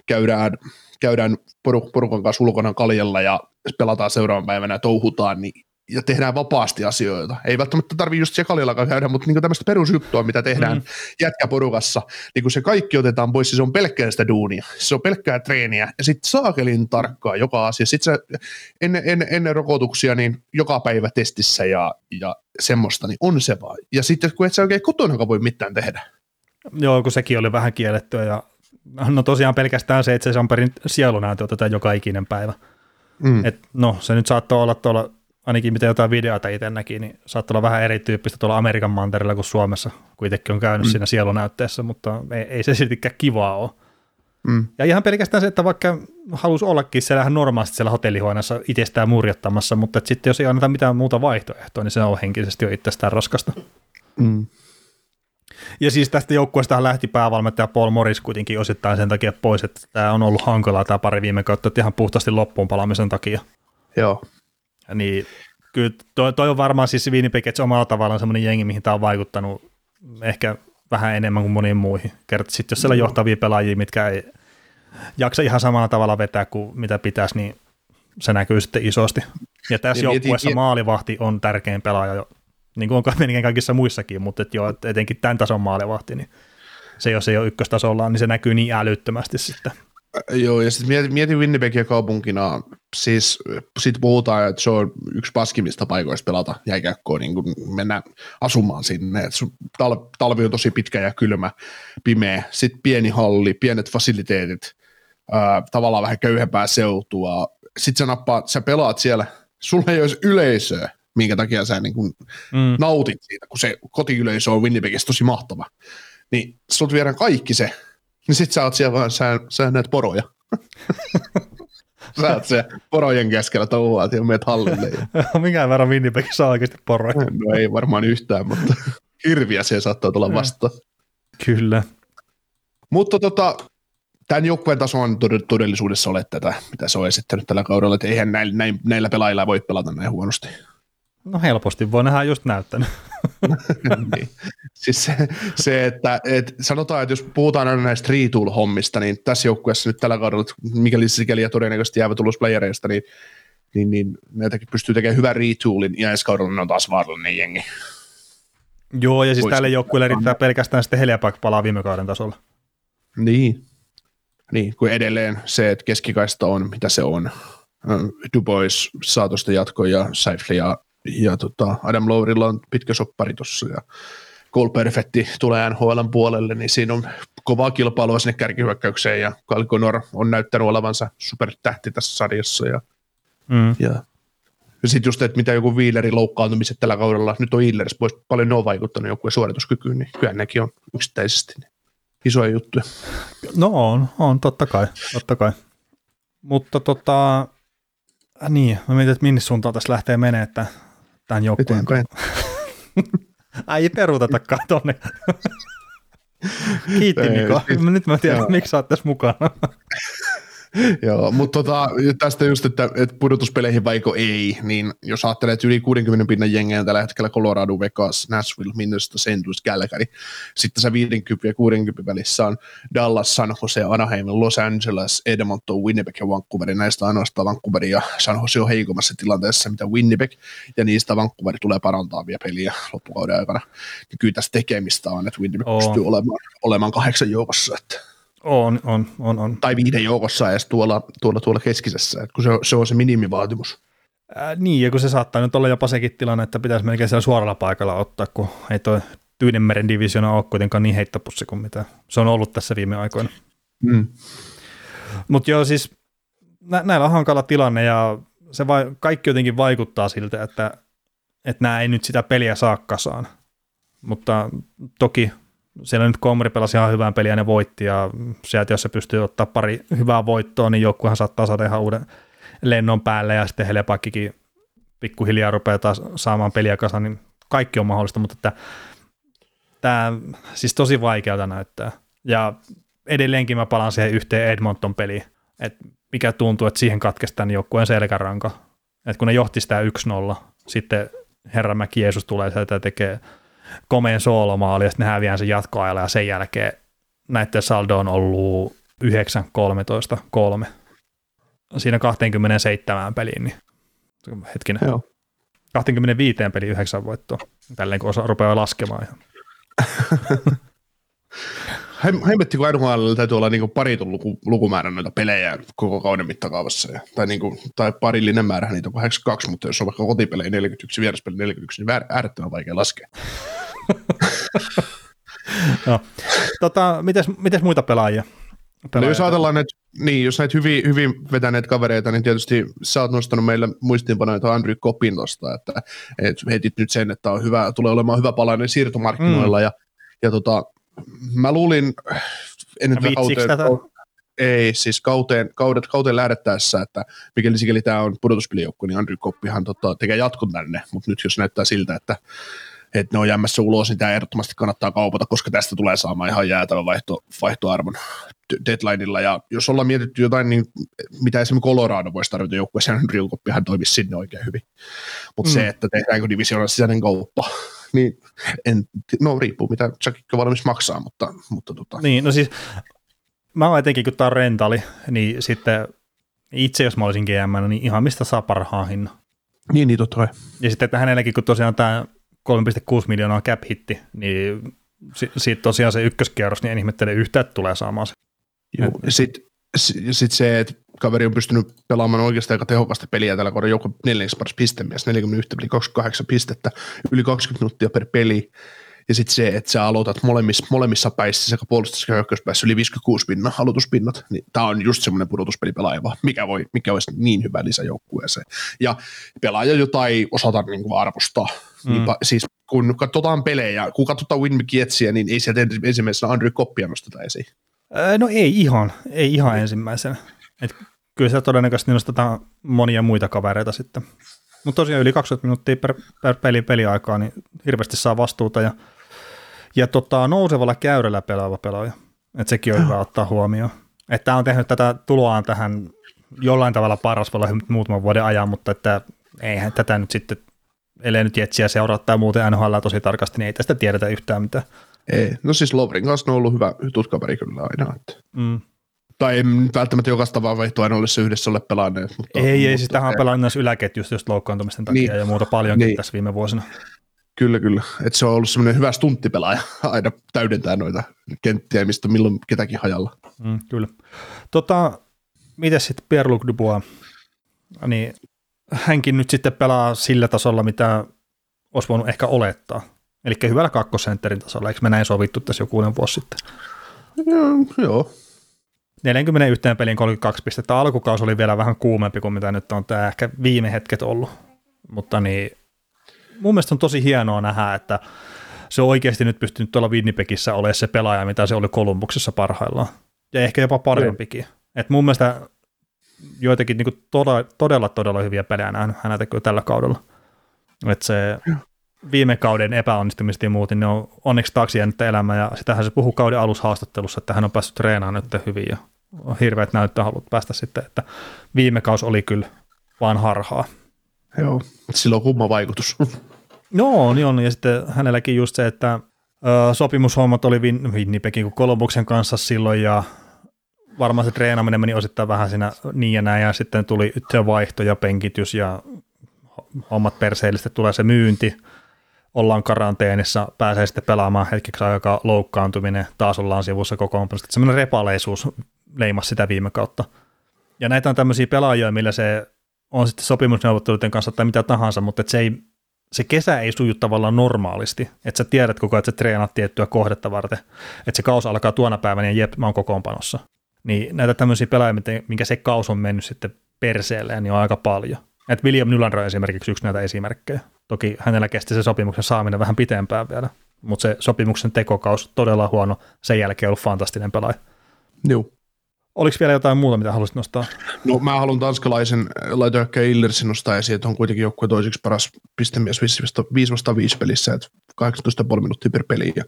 käydään, käydään poruk- porukan kanssa ulkona kaljalla ja pelataan seuraavan päivänä ja touhutaan, niin ja tehdään vapaasti asioita. Ei välttämättä tarvitse just siellä kaljallakaan käydä, mutta niin tämmöistä perusjuttua, mitä tehdään mm. jätkäporukassa, niin kun se kaikki otetaan pois, se on pelkkää sitä duunia, se on pelkkää treeniä, ja sitten saakelin tarkkaa joka asia. Sitten sä, ennen, ennen, ennen rokotuksia, niin joka päivä testissä ja, ja semmoista, niin on se vaan. Ja sitten kun et sä oikein kotonakaan voi mitään tehdä. Joo, kun sekin oli vähän kiellettyä, ja no tosiaan pelkästään se, että se on perin sielunäytö otetaan joka ikinen päivä. Mm. Et, no, se nyt saattaa olla tuolla ainakin mitä jotain videoita itse näki, niin saattaa olla vähän erityyppistä tuolla Amerikan mantereella kuin Suomessa, kun itsekin on käynyt mm. siinä sielunäytteessä, mutta ei, ei se siltikään kivaa ole. Mm. Ja ihan pelkästään se, että vaikka halusi ollakin siellähän normaalisti siellä hotellihuoneessa itsestään murjottamassa, mutta sitten jos ei anneta mitään muuta vaihtoehtoa, niin se on henkisesti jo itsestään raskasta. Mm. Ja siis tästä joukkueestahan lähti päävalmentaja Paul Morris kuitenkin osittain sen takia pois, että tämä on ollut hankalaa tämä pari viime kautta, ihan puhtaasti loppuun palaamisen takia. Joo. Niin, kyllä toi, toi on varmaan siis Winnipeg Jets omalla tavallaan semmoinen jengi, mihin tämä on vaikuttanut ehkä vähän enemmän kuin moniin muihin. Sitten jos siellä on johtavia pelaajia, mitkä ei jaksa ihan samalla tavalla vetää kuin mitä pitäisi, niin se näkyy sitten isosti. Ja tässä joukkueessa maalivahti on tärkein pelaaja jo, niin kuin on melkein kaikissa muissakin, mutta et joo, et etenkin tämän tason maalivahti, niin se jos ei ole ykköstasolla, niin se näkyy niin älyttömästi sitten. Joo, ja sitten mietin, mietin Winnipegia kaupunkina, siis sit puhutaan, että se on yksi paskimmista paikoista pelata jääkiekkoa, niin kun mennään asumaan sinne, Tal- talvi on tosi pitkä ja kylmä, pimeä, sitten pieni halli, pienet fasiliteetit, ää, tavallaan vähän köyhempää seutua, sitten sä, sä pelaat siellä, sulla ei olisi yleisöä, minkä takia sä niin kun mm. nautit siitä, kun se kotiyleisö on Winnipegissä tosi mahtava, niin sut viedään kaikki se, niin sit sä oot siellä vaan, sä, sä näet poroja. Sä oot siellä porojen keskellä touhuat ja meet hallille. Minkään verran Winnipegissä saa oikeasti poroja. No ei varmaan yhtään, mutta hirviä siellä saattaa tulla vastaan. Kyllä. Mutta tota, tämän joukkueen taso on todellisuudessa ole tätä, mitä se on esittänyt tällä kaudella, että eihän näillä, näin, näillä pelaajilla voi pelata näin huonosti. No helposti voi, nehän on just näyttänyt. Niin. Siis se, se että et sanotaan, että jos puhutaan aina näistä retool-hommista, niin tässä joukkueessa nyt tällä kaudella, mikäli sikäli ja todennäköisesti jäävät ulos playereista, niin, niin, niin näitäkin pystyy tekemään hyvän retoolin, ja ensi kaudella ne on taas vaarallinen jengi. Joo, ja siis tälle joukkueelle riittää pelkästään sitten Hellebuyck palaa viime kauden tasolla. Niin. Niin, kun edelleen se, että keskikaista on, mitä se on. Dubois saa tuosta jatkoa, ja Seifle ja Ja tota, Adam Lowrylla on pitkä soppari tuossa ja Cole Perfetti tulee N H L:n puolelle, niin siinä on kovaa kilpailua sinne kärkihyökkäykseen ja Kyle Connor on näyttänyt olevansa supertähti tässä sarjassa. Ja, mm. ja, ja sitten just, että mitä joku Wheelerin loukkaantumiset tällä kaudella, nyt on Wheelers pois, paljon ne on vaikuttanut joku suorituskykyyn, niin kyllähän nekin on yksittäisesti niin isoja juttuja. No on, on totta kai, totta kai. Mutta tota, niin, mä mietin, että minne suuntaan tässä lähtee menee, että tämän joukkueen. Ai ei peruutetakaan tonne. Kiitti Mika. Nyt mä tiedän, miksi sä oot tässä mukana. Joo, mutta tota, tästä just, että, että pudotuspeleihin vaiko ei, niin jos ajattelee, että yli kuudenkymmenen pinnan jengejä tällä hetkellä Colorado, Vegas, Nashville, Minnesota, Saint Louis, Calgary, sitten se viisikymmentä ja kuusikymmentä välissä on Dallas, San Jose, Anaheim, Los Angeles, Edmonton, Winnipeg ja Vancouver, näistä ainoastaan Vancouver ja San Jose on heikommassa tilanteessa, mitä Winnipeg, ja niistä Vancouver tulee parantaa vielä peliä loppukauden aikana. Ja kyllä tässä tekemistä on, että Winnipeg oh. pystyy olemaan, olemaan kahdeksan joukossa, että On, on, on, on. Tai viiden joukossa edes tuolla, tuolla, tuolla keskisessä, että kun se on, se on se minimivaatimus. Ää, niin, ja kun se saattaa nyt olla jopa sekin tilanne, että pitäisi melkein siellä suoralla paikalla ottaa, kun ei toi Tyynenmeren divisioona ole kuitenkaan niin heittopussi kuin mitä se on ollut tässä viime aikoina. Mm. Mutta joo, siis nä- näillä on hankala tilanne, ja se va- kaikki jotenkin vaikuttaa siltä, että et nämä ei nyt sitä peliä saa kasaan. Mutta toki siellä nyt Comri pelasi ihan hyvää peliä ja ne voitti, ja sieltä jos se pystyy ottaa pari hyvää voittoa, niin joukkuehan saattaa saada ihan uuden lennon päälle, ja sitten Hellebuyckkin pikkuhiljaa rupeaa taas saamaan peliä kasaan, niin kaikki on mahdollista, mutta että, tämä siis tosi vaikealta näyttää. Ja edelleenkin mä palaan siihen yhteen Edmonton peliin, että mikä tuntuu, että siihen katkesi tämän joukkueen selkäranka, että kun ne johti sitä yksi nolla, sitten Herramäki Jeesus tulee sieltä ja tekee komeen soolomaali, ja sitten ne häviää sen jatkoajalla, ja sen jälkeen näiden saldo on ollut yhdeksän kolmetoista kolme siinä kaksikymmentäseitsemän peliin, niin hetkinen, joo. kaksikymmentäviisi peliin yhdeksän voittoa, tälleen kun osa rupeaa laskemaan ihan. Hemmetti, kun N H L täytyy olla niinku paritun luku, lukumäärän noita pelejä koko kauden mittakaavassa, ja, tai, niinku, tai parillinen määrä niitä on kahdeksankymmentäkaksi, mutta jos on vaikka kotipelejä neljäkymmentäyksi, vieraspelejä neljäkymmentäyksi, niin äärettömän vaikea laskea. No. tota, mitäs, mitäs muita pelaajia? pelaajia? No jos ajatellaan, että niin, jos näitä hyvin, hyvin vetäneet kavereita, niin tietysti sä oot nostanut meillä muistiinpanoita Andrew Coppin tuosta, että et heitit nyt sen, että on hyvä, tulee olemaan hyvä palainen siirtomarkkinoilla, mm. ja, ja tota, mä luulin ennen tätä kauteen, kauteen, ei, siis kauteen, kaudet, kauteen lähdettäessä, että mikäli sikäli tämä on pudotuspelijoukko, niin Andrew Koppihan tota, tekee jatkon tänne, mutta nyt jos näyttää siltä, että, että ne on jäämässä ulos, niin tämä ehdottomasti kannattaa kaupata, koska tästä tulee saamaan ihan jäätävä vaihto, vaihtoarvon deadlineilla, ja jos ollaan mietitty jotain, niin mitä esimerkiksi Colorado voisi tarvita joukkueessa, niin Real Cuppihan toimisi sinne oikein hyvin. Mutta mm. se, että tehdäänkö divisioonan sisäinen kauppa, niin en, no riippuu, mitä Jackikko valmis maksaa, mutta, mutta tota. Niin, no siis mä oon etenkin, kun tää on rentali, niin sitten itse, jos mä olisin G M, niin ihan mistä saa parhaan hinnan. Niin, niin totta kai. Ja sitten, että hänelläkin, kun tosiaan tää kolme pilkku kuusi miljoonaa cap-hitti, niin si- siitä tosiaan se ykköskierros, niin en ihmettele yhtään, että tulee saamaan se. Joo, ja sitten sit se, että kaveri on pystynyt pelaamaan oikeastaan aika tehokasta peliä tällä kohdalla, joku neljänneksi paras pistemies, neljäkymmentäyksi pilkku kaksikymmentäkahdeksan pistettä, yli kaksikymmentä minuuttia per peli, ja sitten se, että sä aloitat molemmissa, molemmissa päissä, sekä puolustus- ja hyökkäyspäässä yli viisikymmentäkuusi pinnan aloituspinnat, niin tämä on just semmoinen pudotuspelipelaaja, mikä voi, mikä olisi niin hyvä lisä joukkueeseen. Ja pelaaja, jota ei osata niin kuin arvostaa. Mm. Niin, siis kun katsotaan pelejä, kun katsotaan Winnipeg Jetsiä, niin ei sieltä ensimmäisenä Andrei Koppia nosteta esiin. Öö, no ei ihan, ei ihan ensimmäisenä. Et kyllä siellä todennäköisesti nostetaan monia muita kavereita sitten. Mutta tosiaan yli kaksikymmentä minuuttia per, per peli, peliaikaa, niin hirveästi saa vastuuta ja, ja tota, nousevalla käyrällä pelaava pelaaja. Et sekin on hyvä ottaa huomioon. Tämä on tehnyt tätä tuloaan tähän jollain tavalla parasvalla muutaman vuoden ajan, mutta että eihän tätä nyt sitten, ellei nyt Jetsiä seuraa tai muuten N H L tosi tarkasti, niin ei tästä tiedetä yhtään mitään. Ei. No siis Lovrin kanssa on ollut hyvä tutkapari kyllä aina. Mm. Tai ei välttämättä jokaista vaan vaihtoa aina olisi yhdessä ole pelanneet. Mutta, ei, mutta, ei, siis tähän on pelannut näissä yläketjusta just loukkaantumisten takia niin, ja muuta paljonkin niin, tässä viime vuosina. Kyllä, kyllä. Että se on ollut semmoinen hyvä stunttipelaaja aina täydentää noita kenttiä, mistä milloin ketäkin hajalla. Mm, kyllä. Tota, mites sitten Pierre-Luc Dubois? Niin, hänkin nyt sitten pelaa sillä tasolla, mitä olisi voinut ehkä olettaa. Eli hyvällä kakkosentterin tasolla. Eikö me näin sovittu tässä joku uuden vuosi sitten? No, joo. neljäkymmentäyksi peliin kolmekymmentäkaksi pistettä. Alkukausi oli vielä vähän kuumempi kuin mitä nyt on tämä ehkä viime hetket ollut. Mutta niin, mun mielestä on tosi hienoa nähdä, että se on oikeasti nyt pystynyt tuolla Winnipegissä olemaan se pelaaja, mitä se oli Kolumbuksessa parhaillaan. Ja ehkä jopa parempikin. Et mun mielestä joitakin niin kuin todella, todella, todella hyviä pelejä nähnyt häneltä kyllä tällä kaudella. Että se viime kauden epäonnistumiset ja muuten, ne on onneksi taakse jäänyt elämä, ja sitähän se puhuu kauden alushaastattelussa, että hän on päässyt treenaamaan nyt hyvin, ja on hirveät näyttöä haluat päästä sitten, että viime kausi oli kyllä vaan harhaa. Joo, sillä on kumma vaikutus. Joo, niin on, ja sitten hänelläkin just se, että ö, sopimushommat oli Win- Winnipegin kuin Kolumbuksen kanssa silloin, ja varmaan se treenaaminen meni osittain vähän siinä niin ja näin, ja sitten tuli se vaihto ja penkitys, ja hommat perseellisesti tulee se myynti, ollaan karanteenissa, pääsee sitten pelaamaan hetkeksi aikaa loukkaantuminen, taas ollaan sivussa kokoonpanosta. Semmoinen repaleisuus leimasi sitä viime kautta. Ja näitä on tämmöisiä pelaajia, millä se on sitten sopimusneuvotteluiden kanssa tai mitä tahansa, mutta se, ei, se kesä ei suju tavallaan normaalisti. Että sä tiedät koko ajan, että sä treenat tiettyä kohdetta varten. Että se kaus alkaa tuona päivänä ja jep, mä oon kokoonpanossa. Niin näitä tämmöisiä pelaajia, minkä se kaus on mennyt sitten perseelleen, niin on aika paljon. Että William Nylander on esimerkiksi yksi näitä esimerkkejä. Toki hänellä kesti se sopimuksen saaminen vähän pitempään vielä, mutta se sopimuksen tekokaus todella huono, sen jälkeen ollut fantastinen pelaaja. Joo. Oliko vielä jotain muuta, mitä haluaisit nostaa? No mä haluan tanskalaisen laitohyökkäjä Illersin nostaa esiin, että on kuitenkin joukkue toiseksi paras pistemies viisi vastaan viisi pelissä, että kahdeksantoista pilkku viisi minuuttia per peli ja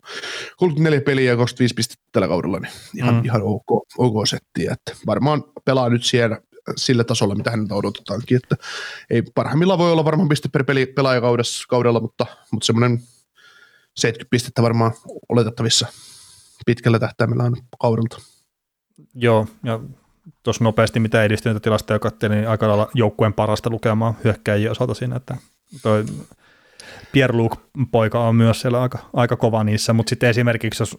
kolmekymmentäneljä peliä ja kaksikymmentäviisi pistettä tällä kaudella, niin ihan, mm. ihan ok, ok settiä, että varmaan pelaa nyt siellä sillä tasolla, mitä häneltä odotetaankin, että ei parhaimmillaan voi olla varmaan piste per peli pelaajakaudella, mutta, mutta semmoinen seitsemänkymmentä pistettä varmaan oletettavissa pitkällä tähtäimellä on kaudelta. Joo, ja tuossa nopeasti mitä edistyneitä tilastoja katselin, niin aika lailla joukkueen parasta lukemaan hyökkäjien osalta siinä, että toi Pierre-Luc-poika on myös siellä aika, aika kova niissä, mutta sitten esimerkiksi jos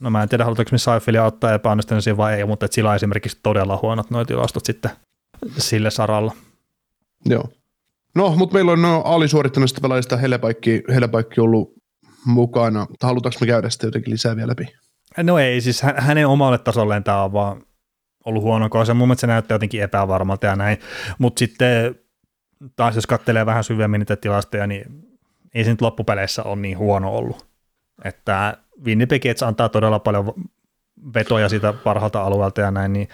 no mä en tiedä, halutaanko me Saifelia ottaa epäonnistuneisiin vai ei, mutta sillä on esimerkiksi todella huonot nuo tilastot sitten sillä saralla. Joo. No, mutta meillä on no, alisuorittaneista pelaajista Hellebuyck ollut mukana. Halutaanko me käydä sitä jotenkin lisää vielä läpi? No ei, siis hänen omalle tasolleen tämä on vaan ollut huono kausi. Mun mielestä se näyttää jotenkin epävarmalta ja näin. Mutta sitten taas jos katselee vähän syvemmin niitä tilastoja, niin ei se nyt loppupeleissä ole niin huono ollut. Että Winnipeg Jets antaa todella paljon vetoja siitä parhaalta alueelta ja näin, niin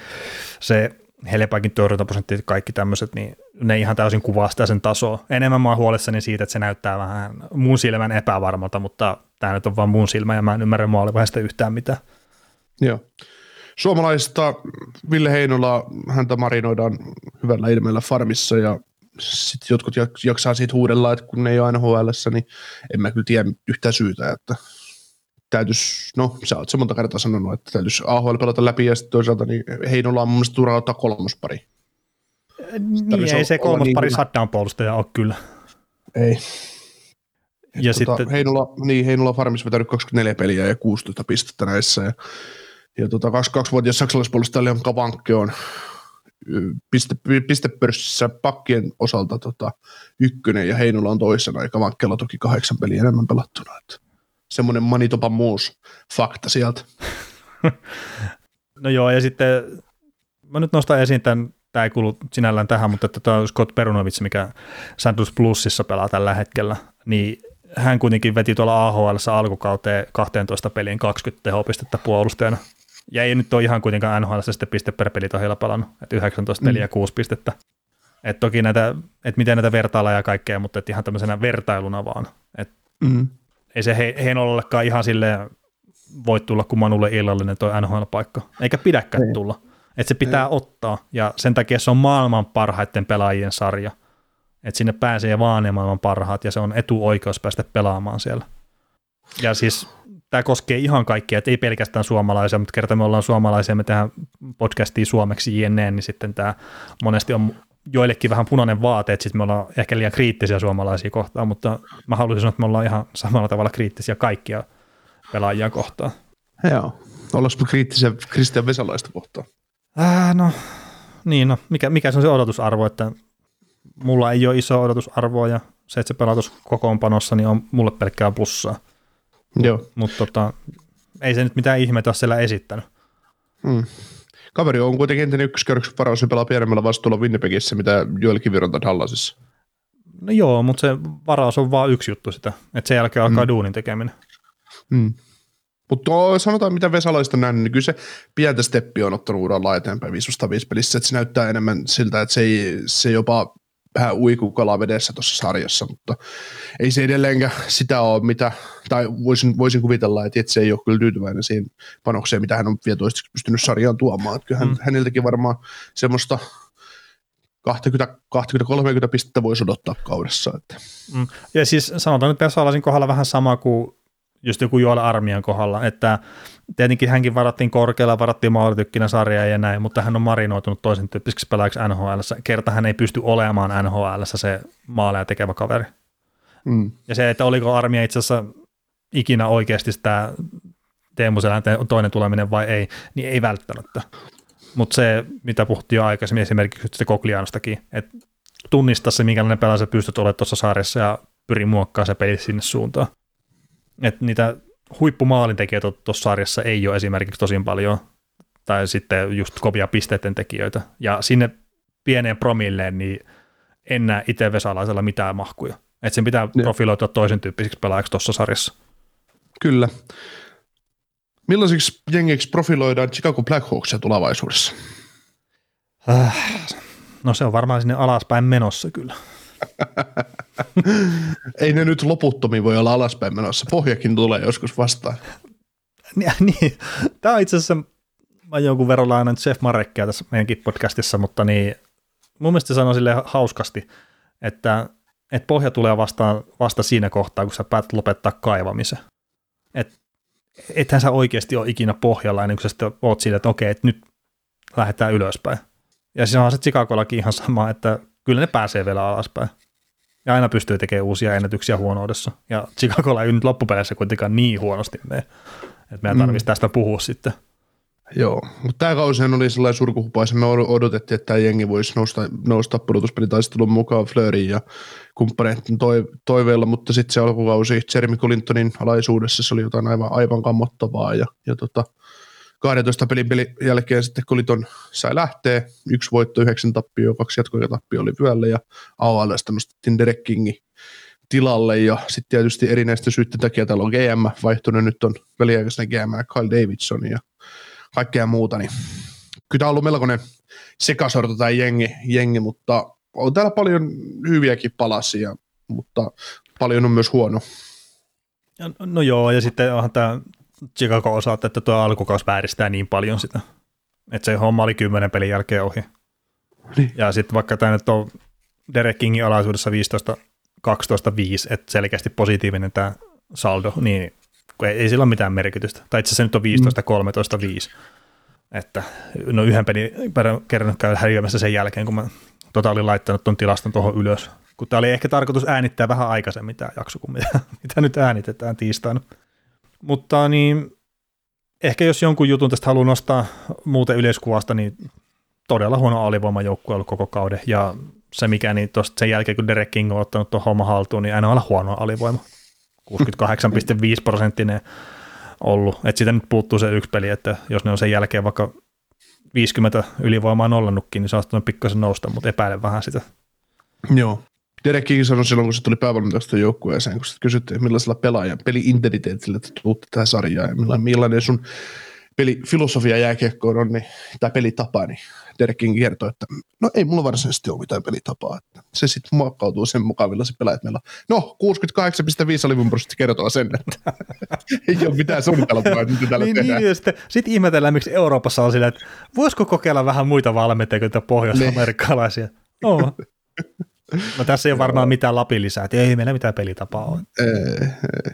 se Hellepäkin torjuntaprosentti ja kaikki tämmöiset, niin ne ihan täysin kuvaa sitä sen tasoa. Enemmän mä oon huolissani siitä, että se näyttää vähän mun silmän epävarmalta, mutta tämä nyt on vaan mun silmä ja mä en ymmärrä maalle vähän sitä yhtään mitään. Joo. Suomalaista Ville Heinolaa, häntä marinoidaan hyvällä ilmeellä farmissa ja sitten jotkut jaksaa siitä huudella, että kun ne ei ole N H L:ssä, niin en mä kyllä tiedä yhtään syytä, että täytyisi, no sä oot se monta kertaa sanonut, että täytyisi A H L pelata läpi ja sitten toisaalta niin Heinola on mun mielestä turhaa ottaa kolmospari. Niin, ei se kolmospari niin shutdown puolustaja ole kyllä. Ei. Ja tota, sitten Heinola, niin Heinola on farmissa vetänyt kaksikymmentäneljä peliä ja kuusitoista pistettä näissä ja, ja tota kaksikymmentäkaksivuotias saksalaispuolustaja Leon Kavanke on piste, pistepörssissä pakkien osalta tota, ykkönen ja Heinola on toisena ja Kavankella toki kahdeksan peliä enemmän pelattuna. Semmoinen Manitoba Moose fakta sieltä. No joo, ja sitten mä nyt nostan esiin tämän, tämä ei kuulu sinällään tähän, mutta tämä on Scott Perunovic, mikä Santos Plusissa pelaa tällä hetkellä, niin hän kuitenkin veti tuolla A H L:ssä alkukauteen kaksitoista pelin kaksikymmentä tehopistettä puolustajana. Ja ei nyt ole ihan kuitenkaan N H L:ssä sitten piste per pelitohjalla pelannut, että yhdeksäntoista peliä mm. kuusi pistettä. Että toki näitä, että miten näitä vertailla ja kaikkea, mutta et ihan tämmöisenä vertailuna vaan. Että mm. ei se he, Heinollekaan ihan silleen voi tulla kuin Manulle illallinen toi N H L-paikka, eikä pidäkään ei. tulla. Että se pitää ei. ottaa, ja sen takia se on maailman parhaiden pelaajien sarja. Että sinne pääsee vaan ne maailman parhaat, ja se on etuoikeus päästä pelaamaan siellä. Ja siis tämä koskee ihan kaikkia, että ei pelkästään suomalaisia, mutta kerta me ollaan suomalaisia, me tehdään podcastia suomeksi jne, niin sitten tämä monesti on joillekin vähän punainen vaate, että sitten me ollaan ehkä liian kriittisiä suomalaisia kohtaan, mutta mä haluaisin sanoa, että me ollaan ihan samalla tavalla kriittisiä kaikkia pelaajia kohtaan. Joo, ollaanko kriittisiä Kristian Vesalaista kohtaan? Äh, no, niin no, mikä, mikä se on se odotusarvo, että mulla ei ole iso odotusarvoa ja se, että se pelaa tuossa kokoonpanossa, niin on mulle pelkkää plussaa. Joo. Mutta tota, ei se nyt mitään ihmeitä ole siellä esittänyt. Mm. Kaveri on kuitenkin entinen ykköskierroksen varaus ja pelaa pienemmällä vastuulla Winnipegissä, mitä Joel Kiviranta Dallasissa. No joo, mutta se varaus on vaan yksi juttu sitä, että sen jälkeen alkaa mm. duunin tekeminen. Mm. Mutta sanotaan, mitä Vesalaista on nähnyt, niin kyllä se pientä steppiä on ottanut uralla eteenpäin viisi viisi pelissä, että se näyttää enemmän siltä, että se, ei, se jopa vähän uikuu kalaa vedessä tuossa sarjassa, mutta ei se edelleenkään sitä ole, mitä, tai voisin, voisin kuvitella, että se ei ole kyllä tyytyväinen siihen panokseen, mitä hän on vielä toistaiseksi pystynyt sarjaan tuomaan, että kyllähän mm. häneltäkin varmaan semmoista kaksikymmentä kolmekymmentä pistettä voisi odottaa kaudessa. Että. Mm. Ja siis sanotaan nyt Vesalaisin kohdalla vähän sama kuin just joku Joel Armian kohdalla, että tietenkin hänkin varattiin korkealla, varattiin maalitykkinä sarjaa ja näin, mutta hän on marinoitunut toisen tyyppiseksi pelaajaksi N H L:ssä. Kerta hän ei pysty olemaan N H L:ssä se maaleja tekevä kaveri. Mm. Ja se, että oliko Armia itse asiassa ikinä oikeasti sitä Teemu Selänteen toinen tuleminen vai ei, niin ei välttämättä. Mutta se, mitä puhuttiin jo aikaisemmin esimerkiksi sitä Koglianostakin, että tunnista se, minkälainen pelaaja sä pystyt olemaan tuossa sarjassa ja pyri muokkaamaan se peli sinne suuntaan. Että niitä huippumaalintekijöitä tuossa sarjassa ei ole esimerkiksi tosin paljon, tai sitten just kovia pisteiden tekijöitä. Ja sinne pieneen promilleen niin en näe itse Vesalaisella mitään mahkuja. Että sen pitää ne. profiloitua toisen tyyppisiksi pelaajaksi tuossa sarjassa. Kyllä. Millaisiksi jengiksi profiloidaan Chicago Blackhawksia tulevaisuudessa? Äh, no se on varmaan sinne alaspäin menossa kyllä. Ei ne nyt loputtomiin voi olla alaspäin menossa. Pohjakin tulee joskus vastaan. Niin. Tämä on itse asiassa, mä jonkun verran lainaan Chef Marekkia tässä meidänkin podcastissa, mutta niin, mun mielestä sanoi silleen hauskasti, että, että pohja tulee vastaan, vasta siinä kohtaa, kun sä päätät lopettaa kaivamisen. Et, ethän sä oikeasti ole ikinä pohjalla, ennen kuin sä sitten oot siinä, että okei, että nyt lähdetään ylöspäin. Ja siinä on se Chicagollakin ihan sama, että kyllä ne pääsee vielä alaspäin. Ja aina pystyy tekemään uusia ennätyksiä huonoudessa. Ja Chicagolla ei nyt loppupeleissä kuitenkaan niin huonosti mene, että meidän tarvitsisi mm. tästä puhua sitten. Joo, mutta tämä kausihan oli sellainen surkuhupaisen. Me odotettiin, että tämä jengi voisi nousta, nousta pudotuspelitaistelun mukaan Fleurin ja kumppaneiden toiveilla, mutta sitten se alkukausi Jeremy Collintonin alaisuudessa se oli jotain aivan, aivan kammottavaa. Ja, ja tota, kahdentoista pelin pelin jälkeen sitten Collinton sai lähteä. Yksi voitto, yhdeksän tappioa, kaksi jatkoja tappioa oli vyöllä ja A H L:stä nostettiin Derek Kingin tilalle. Ja sitten tietysti erinäisten syiden takia täällä on G M vaihtunut. Nyt on väliaikaisena G M Kyle Davidson ja kaikkea muuta. Niin. Kyllä tämä on ollut melkoinen sekasorto tämä jengi, jengi, mutta on täällä paljon hyviäkin palasia, mutta paljon on myös huono. No joo, ja sitten onhan tämä Chicago osalta, että tuo alkukausi vääristää niin paljon sitä. Että se homma oli kymmenen pelin jälkeen ohi. Niin. Ja sitten vaikka tämä nyt on Derek Kingin alaisuudessa viisitoista kaksitoista viisi, että selkeästi positiivinen tämä saldo, niin ei, ei sillä ole mitään merkitystä. Tai itse asiassa nyt on viisitoista kolmetoista viisi. Että no yhden pelin kerran käydä häiriömässä sen jälkeen, kun mä tota olin laittanut tuon tilaston tuohon ylös. Kun tämä oli ehkä tarkoitus äänittää vähän aikaisemmin tämä jakso kuin mitä, mitä nyt äänitetään tiistaina. Mutta niin, ehkä jos jonkun jutun tästä haluaa nostaa muuten yleiskuvasta, niin todella huono alivoimajoukkue ollut koko kauden. Ja se mikä niin tosta sen jälkeen, kun Derek King on ottanut tuon homman haltuun, niin aina on huono alivoima. kuusikymmentäkahdeksan pilkku viisi prosenttinen ollut. Että siitä nyt puuttuu se yksi peli, että jos ne on sen jälkeen vaikka viisikymmentä ylivoimaa nollannutkin, niin se on saattanut pikkasen nousta, mutta epäilen vähän sitä. Joo. Derek King sanoi silloin, kun se tuli päävalmentajan joukkueeseen, kun kysyttiin, millaisella pelaajan peli-intensiteetillä te tuutte tähän sarjaan ja millainen sun pelifilosofia jääkiekkoon on, niin, tai pelitapa, niin Derek King kertoi, että no ei mulla varsinaisesti ole mitään pelitapaa. Että se sitten muokkautuu sen mukaan, millaisia pelaajat meillä on. No, kuusikymmentäkahdeksan pilkku viisi alivun prosentti kertoo sen, että ei ole mitään suunnitelmaa, mitä täällä niin, tehdään. Niin, sitten sit ihmetellään, miksi Euroopassa on sillä, että voisiko kokeilla vähän muita valmentajia kuin pohjois-amerikkalaisia. No. No tässä ei ole varmaan mitään Lapin lisää, että ei meillä mitään pelitapaa ole. Ei, ei.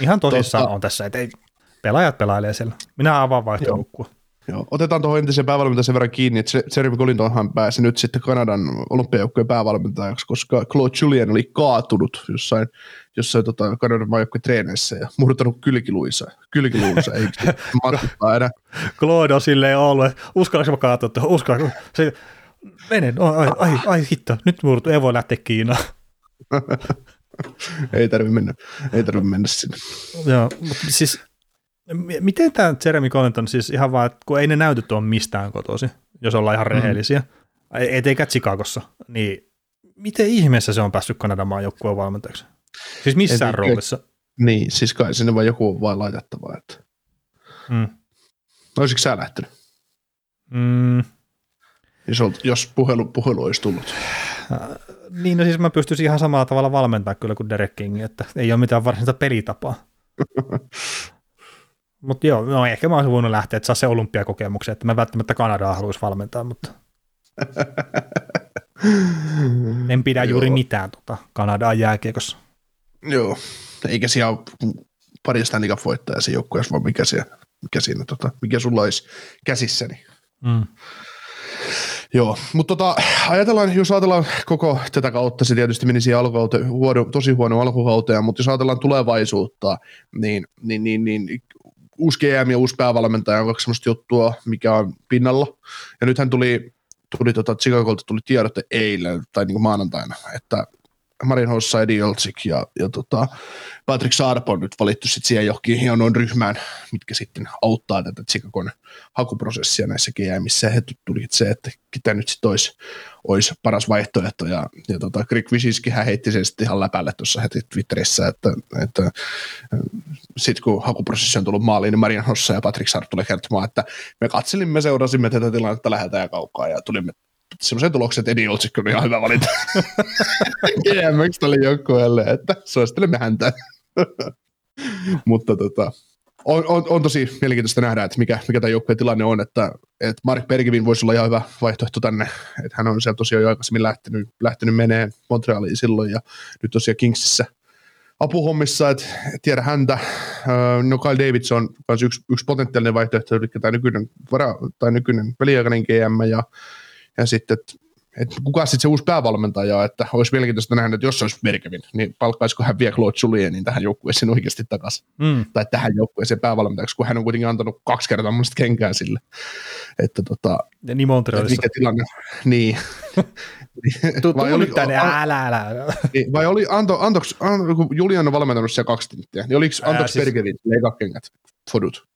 Ihan tosissaan tota... on tässä, että ei, pelaajat pelailee siellä. Minä avaan vaihtoehtoja. Otetaan tuohon entisen päävalmentajan sen verran kiinni, että Jeremy Collitonhan pääsi nyt sitten Kanadan olympiajoukkueen päävalmentajaksi, koska Claude Julien oli kaatunut jossain, jossain tota Kanadan maajoukkueen treeneissä ja murtanut kylkiluunsa. Kylkiluunsa ei matkustaa enää. Claude on silleen ollut, että uskallanko mä kaatua tuohon, uskallanko se... Menen, ai, ai, ai hitto, nyt murtu, ei voi lähteä Kiinaan. ei tarvi mennä, ei tarvi mennä sinne. Joo, mutta siis, m- miten tämä Jeremy Colliton, siis ihan vaan, kun ei ne näytöt ole mistään kotoisin, jos ollaan ihan rehellisiä, mm. etteikä Chicagossa, niin miten ihmeessä se on päässyt Kanadan maajoukkueen valmentajaksi? Siis missään et, roolissa. Niin, siis kai sinne vaan joku on vain laitettava. Että... Mm. Olisitko sä lähtenyt? Mm. Jos puhelu, puhelu olisi tullut. Niin, no siis mä pystyisin ihan samalla tavalla valmentaa kyllä kuin Derek King, että ei ole mitään varsinaista pelitapaa. Mutta joo, no ehkä mä olisin voinut lähteä, että saa se olympiakokemuksen, että mä välttämättä Kanadaa haluaisi valmentaa, mutta en pidä juuri mitään tuota Kanadaa jääkiekossa. Joo, eikä siellä ole pari Stanley Cup voittajaa se joukkueessa, vaan mikä, siellä, mikä, siinä, tota, mikä sulla olisi käsissäni. Mm. Joo, mutta tota, ajatellaan, jos ajatellaan koko tätä kautta, se tietysti meni siihen alkukauteen, huono, tosi huono alkukauteen, mutta jos ajatellaan tulevaisuutta, niin, niin, niin, niin uusi G M ja uusi päävalmentaja on kaksi semmoista juttua, mikä on pinnalla. Ja nythän tuli, tuli tota, Chicagolta tuli tiedotte eilen, tai niin kuin maanantaina, että Marin Hossa ja Diolczyk ja, ja tota Patrick Saarpo on nyt valittu sitten siihen johonkin hienoon ryhmään, mitkä sitten auttaa tätä Chicagon hakuprosessia näissä G M:issä. He tulitsevat, että ketä nyt sitten olisi, olisi paras vaihtoehto. Ja, ja tota, Greg Wyszynskihän heitti sen sitten ihan läpälle tuossa heti Twitterissä, että, että sitten kun hakuprosessi on tullut maaliin, niin Marin Hossa ja Patrick Saarpo tulee kertomaan, että me katselimme, seurasimme tätä tilannetta läheltä ja kaukaa ja tulimme semmoisen tuloksen, että Eddie Olczyk on ihan hyvä valinta. G M X oli joukkueelle, että suosittelemme häntä. Mutta tota, on, on, on tosi mielenkiintoista nähdä, että mikä, mikä tämä joukkueen tilanne on, että, että Mark Bergevin voisi olla ihan hyvä vaihtoehto tänne. Että hän on siellä tosiaan jo aikaisemmin lähtenyt, lähtenyt meneen Montrealiin silloin ja nyt tosiaan Kingsissä apuhommissa, että tiedä häntä. No Kyle Davidson on myös yksi, yksi potentiaalinen vaihtoehto, eli tämä nykyinen, vara, tai nykyinen peliaikainen G M ja ja sitten, että et kuka sitten se uusi päävalmentaja, että olisi mielenkiintoista nähdä, että jos olisi Bergevin, niin palkkaisiko hän vielä Claude Julienin tähän joukkueeseen oikeasti takaisin, mm. tai tähän joukkueeseen päävalmentajaksi, kun hän on kuitenkin antanut kaksi kertaa monista kenkää sille. Että tota, ja niin Montrealissa. Mikä tilanne on? Niin. Tuu nyt tänne, älä, älä. Vai oli, anto, antoks, anto, kun Julien on valmentanut siellä kaksi tinttiä, niin oliko antoks siis... Bergevin eka kengät, fodut?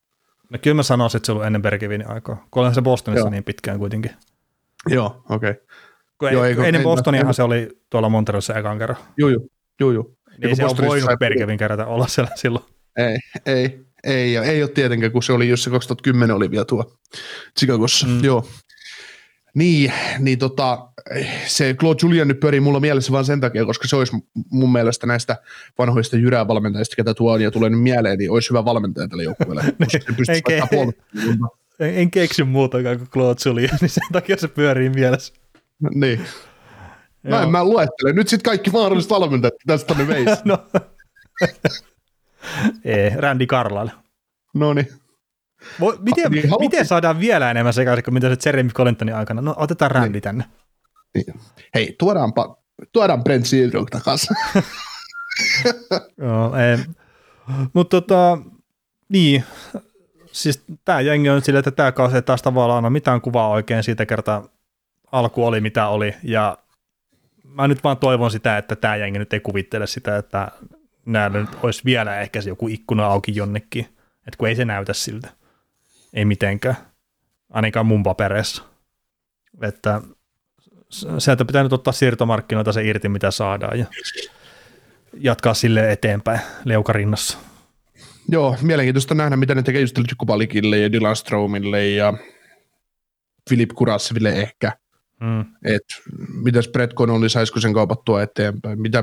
No kyllä mä sanoisin, että se on ollut ennen Bergevinin aikaa, kun olihan se Bostonissa Joo. niin pitkään kuitenkin. Joo, okei. Okay. Ennen Bostoniahan se oli tuolla Montrealissa ekan kerran. Joo, joo. joo, joo. Ei se ole voinut Bergevin kerätä olla siellä silloin. Ei, ei, ei, ei ole tietenkään, kun se oli, jos se kaksituhattakymmenen oli vielä tuo Chicagossa. Mm. Joo. Niin, niin tota, se Claude Julien nyt pyörii mulla mielessä vaan sen takia, koska se olisi mun mielestä näistä vanhoista jyrävalmentajista, ketä tuo on ja tulee nyt mieleen, niin olisi hyvä valmentaja tälle joukkueelle. Ei, ei. En, en keksi muutakaan kuin Claude Julien, niin sen takia se pyörii mielessä. No, niin. Mä en mä luettele. Nyt sitten kaikki mahdolliset valmentajat tästä on meistä. No. Ei, Randy Carlyle. No niin. Miten, ah, niin miten saadaan vielä enemmän sekaisin kuin mitä se Jeremy Collintonin aikana? No otetaan Randy niin tänne. Niin. Hei, tuodaanpa, tuodaan Brent Seedrug takaisin. Joo, ei. Mutta tota, niin, siis tämä jengi on silleen, että tämä kausi ei taas tavallaan ole mitään kuvaa oikein siitä kertaa alku oli mitä oli, ja mä nyt vaan toivon sitä, että tämä jengi nyt ei kuvittele sitä, että näillä nyt olisi vielä ehkä se joku ikkuna auki jonnekin, että kun ei se näytä siltä, ei mitenkään, ainakaan mun papereissa, että sieltä pitää nyt ottaa siirtomarkkinoita se irti, mitä saadaan, ja jatkaa sille eteenpäin leukarinnassa. Joo, mielenkiintoista nähdä, mitä ne tekee just Kubalikille ja Dylan Stromille ja Filip Kurasseville ehkä. Mm. Että mitäs Brett Connolly, saisiko sen kaupattua eteenpäin, mitä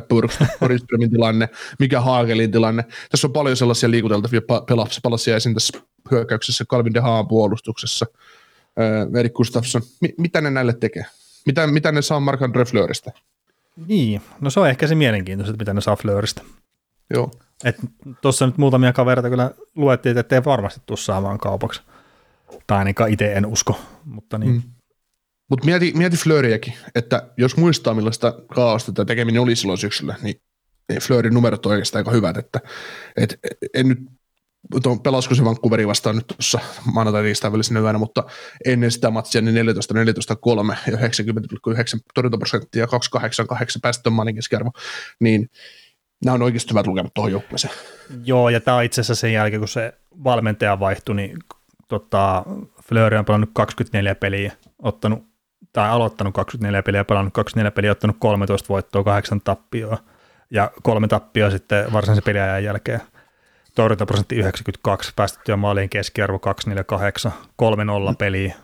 Purgströmin tilanne, mikä Haagelin tilanne. Tässä on paljon sellaisia liikuteltavia pelasia esiin tässä hyökkäyksessä, Calvin de Haan puolustuksessa, Erik Gustafsson. M- mitä ne näille tekee? Mitä, mitä ne saa Marc-André Fleurystä? Niin, no se on ehkä se mielenkiintoista, mitä ne saa Fleuristä. Joo. Että tuossa nyt muutamia kavereita kyllä luettiin, että ei varmasti tule saamaan kaupaksi. Tai ainakaan itse en usko, mutta niin. Mm. Mutta mieti, mieti Fleuryäkin, että jos muistaa millaista kaaosta tämä tekeminen oli silloin syksyllä, niin Fleurin numerot on oikeastaan aika hyvät, että et, en nyt, pelasko se Vancouveri vastaan nyt tuossa maanantai-tiistain välisenä yönä, mutta ennen sitä matsia niin neljätoista neljätoista kolme ja yhdeksänkymmentä pilkku yhdeksän torjuntaprosenttia ja kaksi pilkku kahdeksankymmentäkahdeksan päästömainen keskiarvo, niin nämä on oikeasti hyvät lukemat tuohon joukkueeseen. Joo, ja tämä on itse asiassa sen jälkeen, kun se valmentaja vaihtui, niin tota, Fleury on pelannut kaksikymmentäneljä peliä, ottanut, tai aloittanut kaksikymmentäneljä peliä, pelannut kaksikymmentäneljä peliä, ottanut kolmetoista voittoa, kahdeksan tappioa, ja kolme tappioa sitten varsinaisen peliajan jälkeen. Torjuntaprosentti yhdeksänkymmentäkaksi, päästettyä maaliin keskiarvo kaksi pilkku neljäkymmentäkahdeksan, kolme nolla peliä,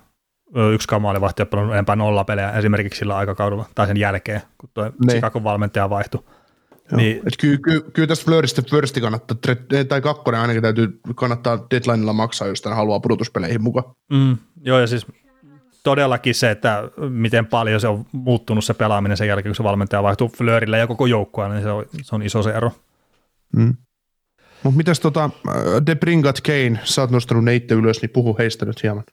yksi maalivahti on pelannut enempää nolla pelejä esimerkiksi sillä aikakaudella, tai sen jälkeen, kun tuo Chicagon valmentaja vaihtui. Niin. Kyllä ky, ky tässä Fleuristä firsti kannattaa, tai kakkonen ainakin täytyy kannattaa deadlinella maksaa, jos tämän haluaa pudotuspeleihin mukaan. Mm, joo, ja siis todellakin se, että miten paljon se on muuttunut se pelaaminen sen jälkeen, kun se valmentaja vaihtuu Fleurillä ja koko joukkueella, niin se on, se on iso se ero. Mm. Mutta mitäs tota, De Bringat Kane, sä oot nostanut ne itse ylös, niin puhu heistä nyt hieman.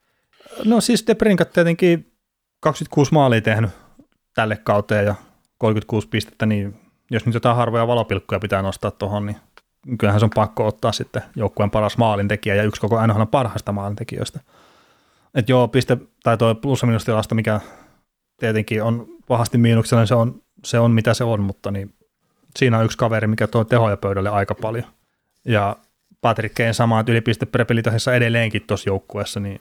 No siis De Bringat tietenkin kaksikymmentäkuusi maalia tehnyt tälle kauteen ja kolmekymmentäkuusi pistettä, niin jos nyt jotain harvoja valopilkkuja pitää nostaa tuohon, niin kyllähän se on pakko ottaa sitten joukkueen paras maalintekijä ja yksi koko N H L parhaista maalintekijöistä. Että joo, piste, tai tuo plus-minustilasta, mikä tietenkin on pahasti miinuksella, niin se on, se on mitä se on, mutta niin siinä on yksi kaveri, mikä tuo tehoja pöydälle aika paljon. Ja Patrick Kane samaa ylipiste per pelitahissa edelleenkin tuossa joukkueessa. Niin.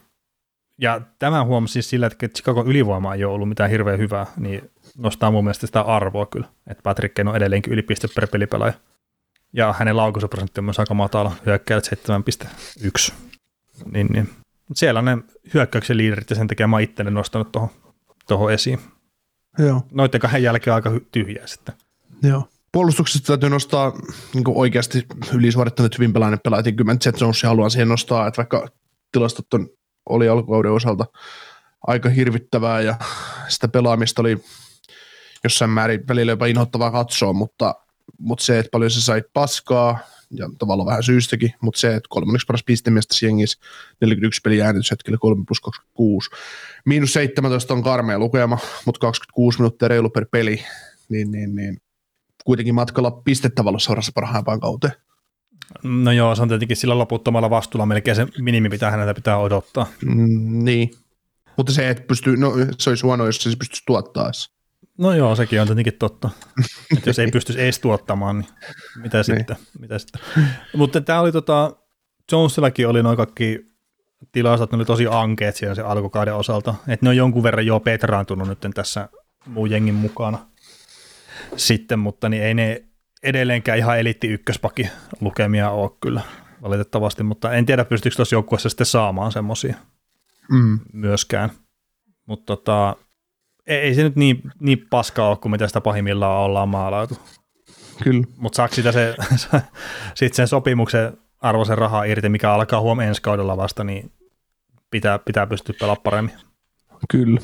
Ja tämän huomasin siis sillä, että Chicagon ylivoima ei ole ollut mitään hirveän hyvää, niin nostaa mun mielestä sitä arvoa kyllä, että Patrick Kane on edelleenkin yli piste per pelipelaaja. Ja hänen laukaisuprosentti on myös aika matala, hyökkäjät seitsemän pilkku yksi. Niin, niin. Siellä on ne hyökkäyksen liiderit ja sen takia mä oon itselle nostanut tuohon esiin. Joo. Noitten kahden jälkeen aika tyhjää sitten. Joo. Puolustuksesta täytyy nostaa niin oikeasti ylisuorittanut hyvin pelainen pelaaja, tietenkin Jonesia haluan siihen nostaa, että vaikka tilastot on, oli alkukauden osalta aika hirvittävää ja sitä pelaamista oli jossain määrin välillä jopa inhottavaa katsoa, mutta, mutta se, että paljon se sai paskaa, ja tavallaan vähän syystäkin, mutta se, että kolmanneksi paras pistemiestä jengissä, neljäkymmentäyksi peliä äänityshetkellä, kolme plus kaksikymmentäkuusi. Miinus seitsemäntoista on karmea lukema, mutta kaksikymmentäkuusi minuuttia reilu per peli, niin, niin, niin. Kuitenkin matkalla pistettavalossa orassa parhaimpaan kauteen. No joo, se on tietenkin sillä loputtomalla vastuulla, melkein se minimi pitää häneltä pitää odottaa. Mm, niin, mutta se, että pystyy, no se olisi huono, jos se pystyisi tuottaa. No joo, sekin on tietenkin totta. Että jos ei pystyisi edes tuottamaan, niin mitä sitten? Mitä sitten? Mutta tämä oli, tota, Jonesillakin oli noin kaikki tilastot, ne oli tosi ankeet siellä se alkukauden osalta. Että ne on jonkun verran jo petraantunut nyt tässä muun jengin mukana sitten, mutta niin ei ne edelleenkään ihan eliitti ykköspaki lukemia ole kyllä valitettavasti, mutta en tiedä pystyykö tuossa joukkueessa sitten saamaan semmoisia mm. myöskään. Mutta tota... Ei se nyt niin, niin paskaa ole, kuin mitä sitä pahimmillaan ollaan maalautu. Kyllä. Mutta saako sitä se, sit sen sopimuksen arvoisen rahaa irti, mikä alkaa huomenna ensi kaudella vasta, niin pitää, pitää pystyä pelaamaan paremmin. Kyllä.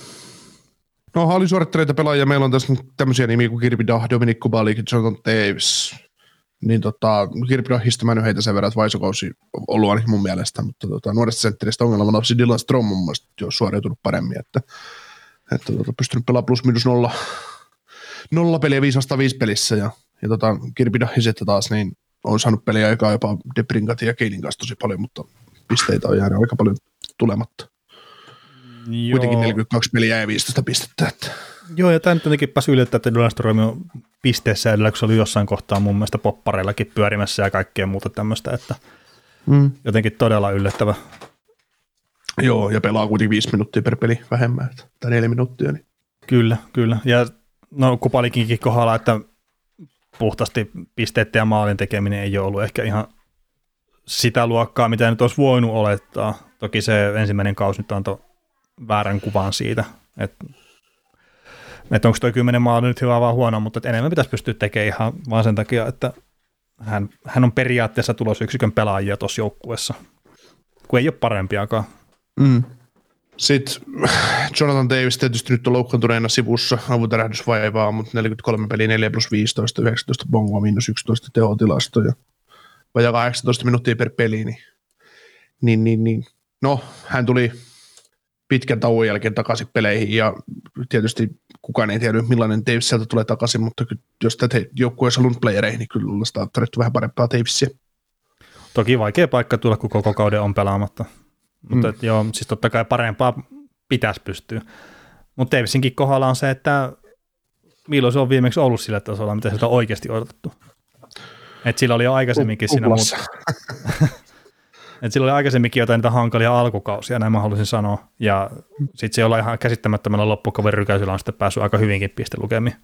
No hallisuorittaneita pelaajia meillä on tässä tämmöisiä nimiä kuin Kirpidah, Dominic Kubalik, Jonathan Toews. Niin tota, Kirpidahista mä en heitä sen verran, että Vaisokausi on ollut ainakin mun mielestä, mutta tota, nuoresta sentteristä ongelmana on Dylan Strome mun mielestä jo suoriutunut paremmin, että, että tota, pystynyt pelaamaan plus minus nolla, nolla peliä viisi viisi pelissä ja, ja tota, Kirpidahi sitten taas niin on saanut peliä aikaa jopa De Bruynen ja Kanen kanssa tosi paljon, mutta pisteitä on jäänyt aika paljon tulematta. Joo. Kuitenkin neljäkymmentäkaksi peliä ja viisitoista pistettä. Että. Joo, ja tämä nyt jotenkin pääsi yllättää, että Dylan Strome on pisteessä edellä, kun se oli jossain kohtaa mun mielestä poppareillakin pyörimässä ja kaikkea muuta tämmöistä, että mm. jotenkin todella yllättävä. Joo, ja pelaa kuitenkin viisi minuuttia per peli vähemmän, tai neljä minuuttia. Niin. Kyllä, kyllä. Ja no Kupalikinkin kohdalla, että puhtaasti pisteiden ja maalin tekeminen ei ole ollut ehkä ihan sitä luokkaa, mitä nyt olisi voinut olettaa. Toki se ensimmäinen kausi nyt antoi väärän kuvan siitä, että että onko tuo kymmenen maali nyt hyvä vai huono, mutta enemmän pitäisi pystyä tekemään ihan vaan sen takia, että hän, hän on periaatteessa tulosyksikön pelaajia tuossa joukkueessa, kun ei ole parempiakaan. Mm. Sitten Jonathan Toews tietysti nyt on loukkaantuneena sivussa, avutärähdysvaivaa, mutta neljäkymmentäkolme peliä, neljä plus viisitoista, yhdeksäntoista bongoa, miinus yksitoista tehotilasto ja vajaa kahdeksantoista minuuttia per peli. Niin, niin, niin, niin. No, hän tuli pitkän tauon jälkeen takaisin peleihin ja tietysti kukaan ei tiedä, millainen Toews sieltä tulee takaisin, mutta jos tätä joukkueen olisi halunnut playereihin, niin kyllä ollaan sitä tarvittu vähän parempaa Toewsia. Toki vaikea paikka tulla, kun koko kauden on pelaamatta, mutta mm. joo, siis totta kai parempaa pitäisi pystyä. Mutta Toewsinkin kohdalla on se, että milloin se on viimeksi ollut sillä tasolla, mitä sieltä on oikeasti odotettu. Että sillä oli jo aikaisemminkin siinä muuta. Et sillä oli aikaisemminkin jotain niitä hankalia alkukausia, näin mä haluaisin sanoa. Ja sitten se ollaan ihan käsittämättömällä loppukauden rykäisyllä on sitten päässyt aika hyvinkin pistelukemiin.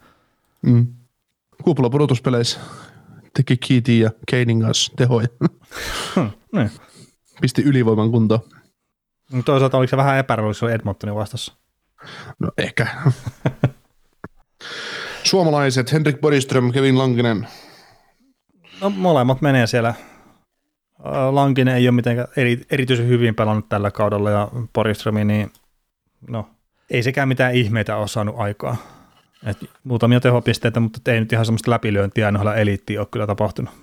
Mm. Kupla pudotuspeleissä teki Keatin ja Kanen kanssa tehoja. Hmm, niin. Pisti ylivoiman kuntoon. No toisaalta oliko se vähän epäreilu, se oli Edmontonin vastassa? No ehkä. Suomalaiset, Henrik Borgström, Kevin Lankinen. No molemmat menee siellä. Lankinen ei ole mitenkään eri, erityisen hyvin pelannut tällä kaudella ja Borgström, niin no, ei sekään mitään ihmeitä ole saanut aikaa. Et muutamia tehopisteitä, mutta ei nyt ihan semmoista läpilyöntiä ainoilla eliittiä ole kyllä tapahtunut.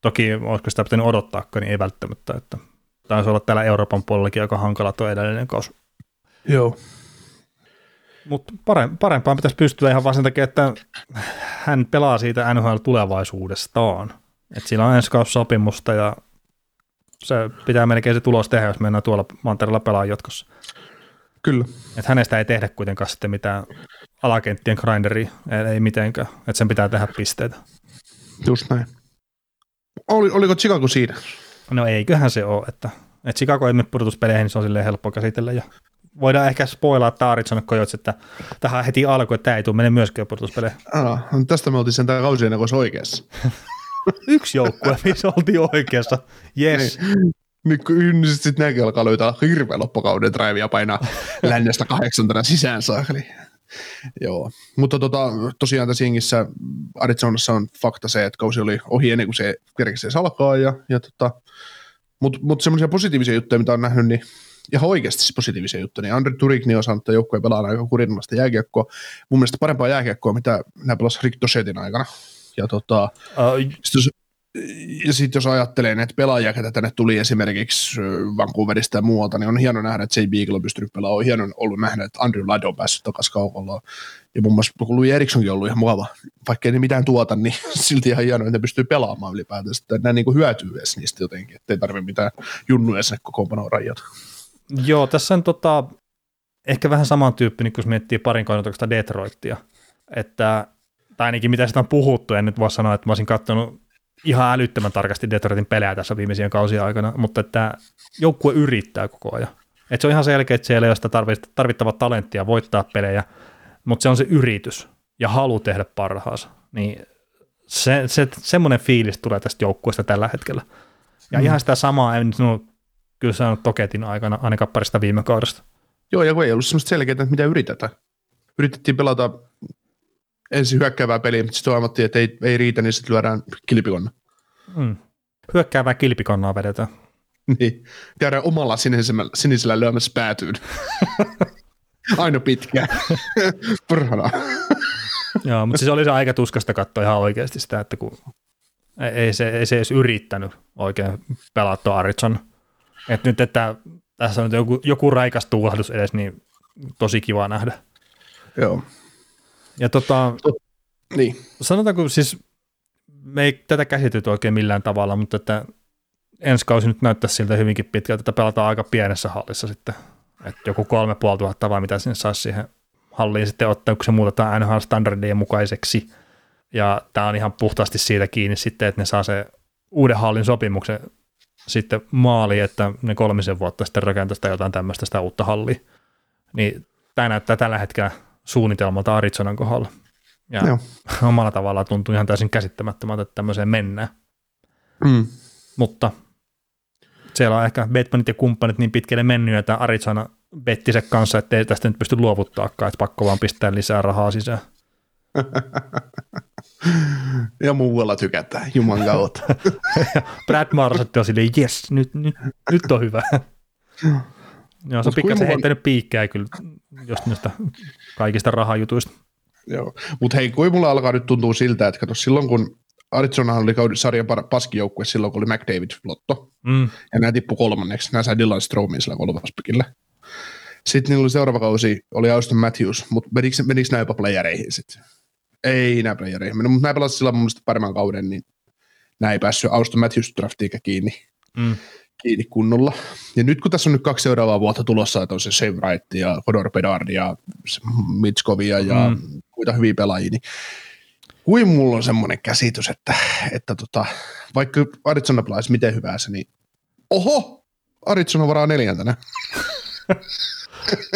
Toki olisiko sitä pitänyt odottaakaan, niin ei välttämättä. Että taisi olla täällä Euroopan puolellakin aika hankala tuo edellinen kausi. Joo. Mutta parempaan pitäisi pystyä ihan vaan sen takia, että hän pelaa siitä N H L tulevaisuudestaan. Et sillä on ensi kaus sopimusta ja se pitää melkein se tulos tehdä, jos mennään tuolla mantereella pelaa jatkossa. Kyllä. Että hänestä ei tehdä kuitenkaan sitten mitään alakenttien grinderia, ei mitenkään. Että sen pitää tehdä pisteitä. Just näin. Oli, oliko Chicago siinä? No eiköhän se ole. Että, että Chicago ei mene pudotuspeleihin, niin se on silleen helppo käsitellä. Ja voidaan ehkä spoilaa Arizona Coyotes, että tähän heti alkuun, että tämä ei tule mene myöskään pudotuspeleihin. Ah, no, tästä me oltiin sen tämän kausien näköis oikeassa. Yksi joukkue, missä oltiin oikeassa. Yes. Niin, niin kun sitten näinkin alkaa löytää hirveä loppukauden drive ja painaa lännestä kahdeksantana sisään saakeli. Joo, mutta tota, tosiaan tässä jengissä Arizonassa on fakta se, että kausi oli ohi ennen kuin se kerkesi edes alkaa. Ja, ja tota, mutta mut semmoisia positiivisia juttuja, mitä on nähnyt, niin ihan oikeasti siis positiivisia juttuja. Niin Andrei Turik niin on saanut, että joukkue pelaa aika kurinalaista jääkiekkoa. Mun mielestä parempaa jääkiekkoa, mitä nämä pelasivat Rick Tocchettin aikana. Ja tota, sitten sit jos ajattelee, että pelaajia, ketä tänne tuli esimerkiksi Vancouverista ja muualta, niin on hieno nähdä, että J B on pystynyt pelaamaan, on hieno ollut nähdä, että Andrew Ladd on päässyt takaisin kaukolla. Ja muun muassa Louis Erikssonkin on ollut ihan mukava, vaikka ei ne mitään tuota, niin silti ihan hienoa, että ne pystyy pelaamaan ylipäätään, että nämä niin kuin hyötyy edes niistä jotenkin, ettei tarvitse mitään junnuja sinne kokoonpanoon rajata. Joo, tässä on tota, ehkä vähän samantyyppinen, kun miettii parin kauden Detroitia, että tai ainakin mitä sitä on puhuttu, en nyt voi sanoa, että mä olisin katsonut ihan älyttömän tarkasti Detroitin pelejä tässä viimeisien kausien aikana, mutta tämä joukkue yrittää koko ajan. Et se on ihan selkeä, että siellä ei ole sitä tarvittavaa talenttia voittaa pelejä, mutta se on se yritys ja halu tehdä parhaansa. Niin se, se, semmoinen fiilis tulee tästä joukkueesta tällä hetkellä. Ja mm. ihan sitä samaa en no, kyllä saanut Toketin aikana, ainakaan parista viime kaudesta. Joo, ja kun ei ollut semmoista selkeää, että mitä yritetään. Yritettiin pelata ensin hyökkäävää peliä, mutta sitten huomattiin, että ei, ei riitä, niin sitten lyödään kilpikonna. Mm. Hyökkäävää kilpikonnaa vedetään. Niin, käydään omalla sinisellä, sinisellä lyömässä päätyyn. Aino pitkään. Purhana. Joo, mutta siis oli se aika tuskasta katsoa ihan oikeasti sitä, että kun ei se, ei se edes yrittänyt oikein pelata Aritson. Että nyt, että tässä on nyt joku, joku raikas tuulahdus edes, niin tosi kiva nähdä. Joo. Ja tota, niin. Sanotaanko siis, me ei tätä käsitelty oikein millään tavalla, mutta että ensi kausi nyt näyttäisi siltä hyvinkin pitkältä, että pelataan aika pienessä hallissa sitten. Että joku kolme puoli tuhatta vai mitä sinne saisi siihen halliin sitten ottaa, kun se muutetaan N H L-standardien mukaiseksi. Ja tämä on ihan puhtaasti siitä kiinni sitten, että ne saa se uuden hallin sopimuksen sitten maaliin, että ne kolmisen vuotta sitten rakentaa jotain tämmöistä sitä uutta hallia. Niin tämä näyttää tällä hetkellä suunnitelmalta Arizonan kohdalla. Ja joo. Omalla tavallaan tuntuu ihan täysin käsittämättömältä, että tämmöiseen mennään. Mm. Mutta siellä on ehkä Batmanit ja kumppanit niin pitkälle mennyt, että Arizona betti sen kanssa, että ei tästä nyt pysty luovuttaakaan, että pakko vaan pistää lisää rahaa sisään. Ja muualla tykätään, juman kautta. Brad Marchand on silleen, jes, nyt, nyt, nyt on hyvä. Joo, se on pikkasen heittänyt piikkää kyllä just niistä kaikista rahajutuista. Joo, mutta hei, kui mulla alkaa nyt tuntua siltä, että kato, silloin kun Arizonahan oli sarjan paskijoukkue silloin, kun oli McDavid-flotto, mm. ja nämä tippui kolmanneksi, nämä sai Dylan Stromin sillä kolmaspikillä. Sitten niillä oli seuraava kausi, oli Austin Matthews, mutta menikö, menikö nämä jopa playereihin sitten? Ei nämä playereihin mennyt, mutta nämä pelasivat sillä mun mielestä paremman kauden, niin nämä ei päässyt Austin Matthews-draftiinkä kiinni. Mm. kiinni kunnolla. Ja nyt kun tässä on nyt kaksi seuraavaa vuotta tulossa, että on se Shane Wright ja Connor Bedard ja Mitchkovia ja mm. muita hyviä pelaajia, niin kuin mulla on semmoinen käsitys, että, että tota, vaikka Arizona pelaisi miten hyvää se, niin oho, Arizona varaa neljäntänä.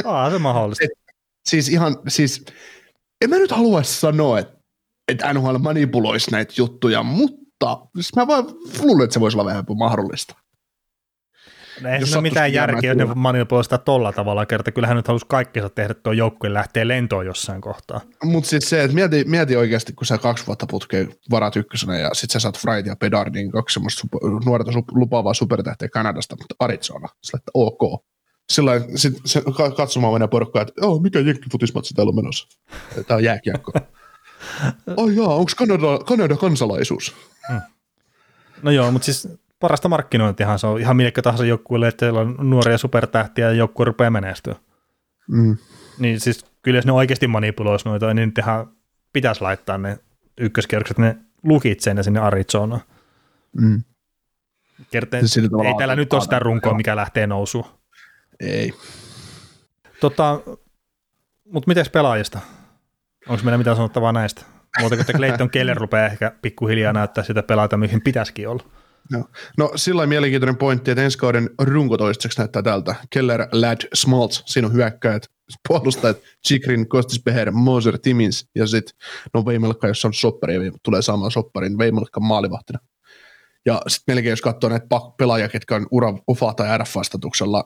Aa, se mahdollista. Et, siis ihan, siis en mä nyt halua sanoa, että, että N H L manipuloisi näitä juttuja, mutta siis mä vaan luulen, että se voisi olla vähän mahdollista. No ei siinä ole mitään järkeä, jos ne manipuloista tolla tavalla kertaa. Kyllähän nyt halusi kaikkeensa tehdä, että tuo joukkueen lähtee lentoon jossain kohtaa. Mutta sitten se, että mieti, mieti oikeasti, kun sä kaksi vuotta putkeen varat ykkösenä ja sitten sä saat Fright ja Bedardin kaksi semmoista nuorta lupaavaa supertähteä Kanadasta, mutta Arizona. Sillä, että ok. Sillain katsomaan mennään porukkaan, että joo, mikä jenkkifutismatsi täällä on menossa. Tää on jääkiekko. Ai jaa, onko Kanada, Kanada kansalaisuus? Hmm. No joo, mutta siis parasta markkinointihan se on ihan minnekä tahansa joukkueelle, että siellä on nuoria supertähtiä ja joukkue rupeaa menestyä. Mm. Niin siis kyllä jos ne oikeasti manipuloisi noita, niin tehän pitäisi laittaa ne ykköskierrokset, ne lukitsee ne sinne Arizonaan. Mm. Kertee, ei täällä nyt ole sitä runkoa, joo, mikä lähtee nousuun. Ei. Tota, mutta mites pelaajista? Onko meillä mitään sanottavaa näistä? Muuten kun Clayton Keller rupeaa ehkä pikkuhiljaa näyttää sitä pelaata, mihin pitäisikin olla. No, no sillä mielenkiintoinen pointti, että ensi kauden runko toistaiseksi näyttää tältä. Keller, Ladd, Smaltz, siinä on hyökkäät, puolustajat, Chikrin, Kostis Bähr, Moser, Timmins ja sitten no Veimelka, jossa on soppari, tulee saamaan sopparin, Veimelka maalivahtina. Ja sitten melkein jos katsoo näitä pelaajia, ketkä on ura U F A tai R F-vastatuksella,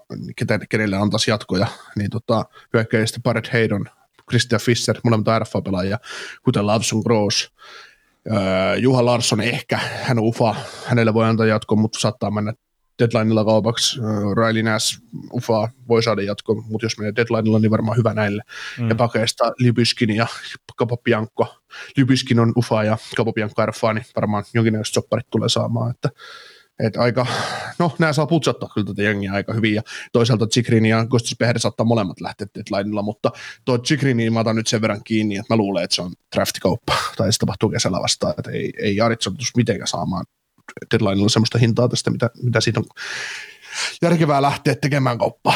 kenelle antaisi jatkoja, niin tota, hyökkäistä Barrett Haydon, Christian Fischer, molemmat R F-pelaajia, kuten Lavson Gross. Juha Larsson ehkä, hän on U F A, hänelle voi antaa jatko, mutta saattaa mennä deadlinella kaupaksi. Riley Nash, U F A, voi saada jatko, mutta jos menee deadlinella, niin varmaan hyvä näille. Mm. Ja pakeista Libyskin ja Kapopianko. Libyskin on U F A ja Kapopianko R F A, niin varmaan jonkinlaiset sopparit tulee saamaan. Että, et aika, no nämä saa putsattaa kyllä tätä jengiä aika hyvin. Ja toisaalta Chikrin ja Kostis Bähr saattaa molemmat lähteä deadlinella, mutta tuo Chikrin mä otan nyt sen verran kiinni, että mä luulen, että se on draftikauppa. Tai se tapahtuu kesällä vastaan, että ei, ei Arizona tulisi mitenkään saamaan deadlinella sellaista hintaa tästä, mitä, mitä siitä on järkevää lähteä tekemään kauppaa.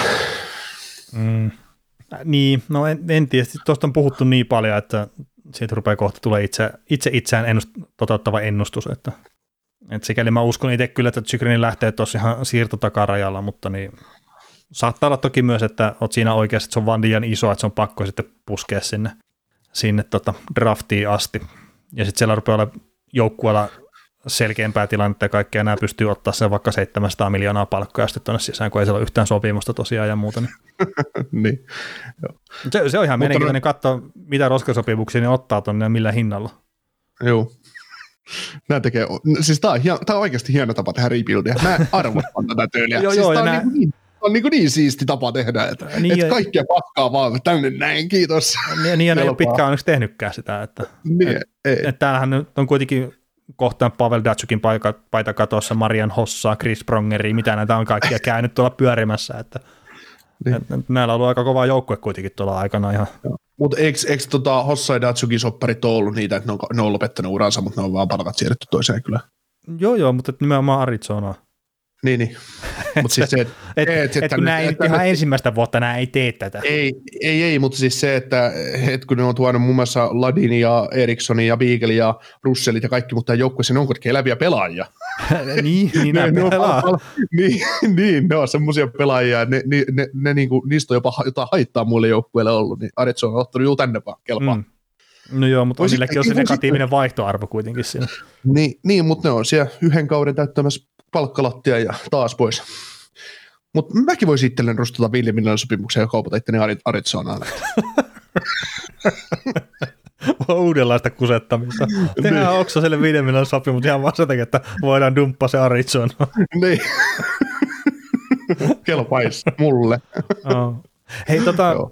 Mm. Niin, no en, en tiedä. Tuosta on puhuttu niin paljon, että siitä rupeaa kohta tulee itse, itse itseään ennust, toteuttava ennustus, että et sikäli mä uskon itse kyllä, että Chikrin lähtee tuossa ihan siirtotakarajalla, mutta niin saattaa olla toki myös, että oot siinä oikeasti, että se on vaan liian iso, että se on pakko sitten puskea sinne, sinne tota draftiin asti. Ja sitten siellä rupeaa olla joukkueella selkeämpää tilannetta ja kaikkea, nämä pystyy ottaa sen vaikka seitsemänsataa miljoonaa palkkaa sitten tuonne sisään, kun ei siellä ole yhtään sopimusta tosiaan ja muuta. Niin. se, se on ihan mielenkiintoinen katsoa, mitä roskasopimuksia ne ottaa tuonne ja millä hinnalla. Joo. Nämä tekee, siis tää on, tää on oikeasti hieno tapa tehdä rebuildia. Mä arvostan tätä tyyliä. Joo, siis joo, tää on nää... niin, on niin, niin siisti tapa tehdä, että niin, et ja... kaikkia pakkaa vaan tänne näin, kiitos. Niin, niin ei ole pitkään onneksi tehnytkään sitä. Että, niin, et, ei. Et täällähän nyt on kuitenkin kohtaan Pavel Datsukin paita, paita katossa, Marian Hossaa, Chris Prongeri, mitä näitä on kaikkia käynyt tuolla pyörimässä, että niin. Et, et näillä on ollut aika kova joukkue kuitenkin tuolla aikana ihan. Mutta eikö, eikö tota Hossa ja Datsukin sopparit ole ollut niitä, että ne on, ne on lopettanut uransa, mutta ne on vaan palkat siirretty toiseen kylään? Joo, joo, mutta nimenomaan Arizonaa. Niin, niin. Mutta siis se, että... et, et, et, et, kun näin, että, ihan että, ensimmäistä vuotta nämä ei tee tätä. Ei, ei, ei mutta siis se, että et, kun ne on tuonut muun muassa Ladin ja Erikssonin ja Beaglin ja Russellit ja kaikki, mutta joukkueessa ne on kuitenkin eläviä pelaajia. niin, niin nämä pelaa. Niin, niin, ne on semmoisia pelaajia, ne, ne, ne, ne, niinku, niistä on jopa jotain haittaa muille joukkueille ollut, niin Arizona on ottanut juu tänne vaan kelpaa. Mm. No joo, mutta niilläkin on se negatiivinen vaihtoarvo kuitenkin siinä. Niin, niin, mutta ne on siellä yhden kauden täyttämässä palkkalattia ja taas pois. Mutta mäkin voisin itselleen rustata viiden miljoonan sopimukseen ja kaupata itteni Arizonaan. Uudenlaista kusettamista. Tehdään niin. Oksaselle viiden miljoonan sopimus ihan vaan sieltäkin, että voidaan dumppaa se Arizonaan. Niin. Kelpaisi mulle. Oh. Hei tota... Joo.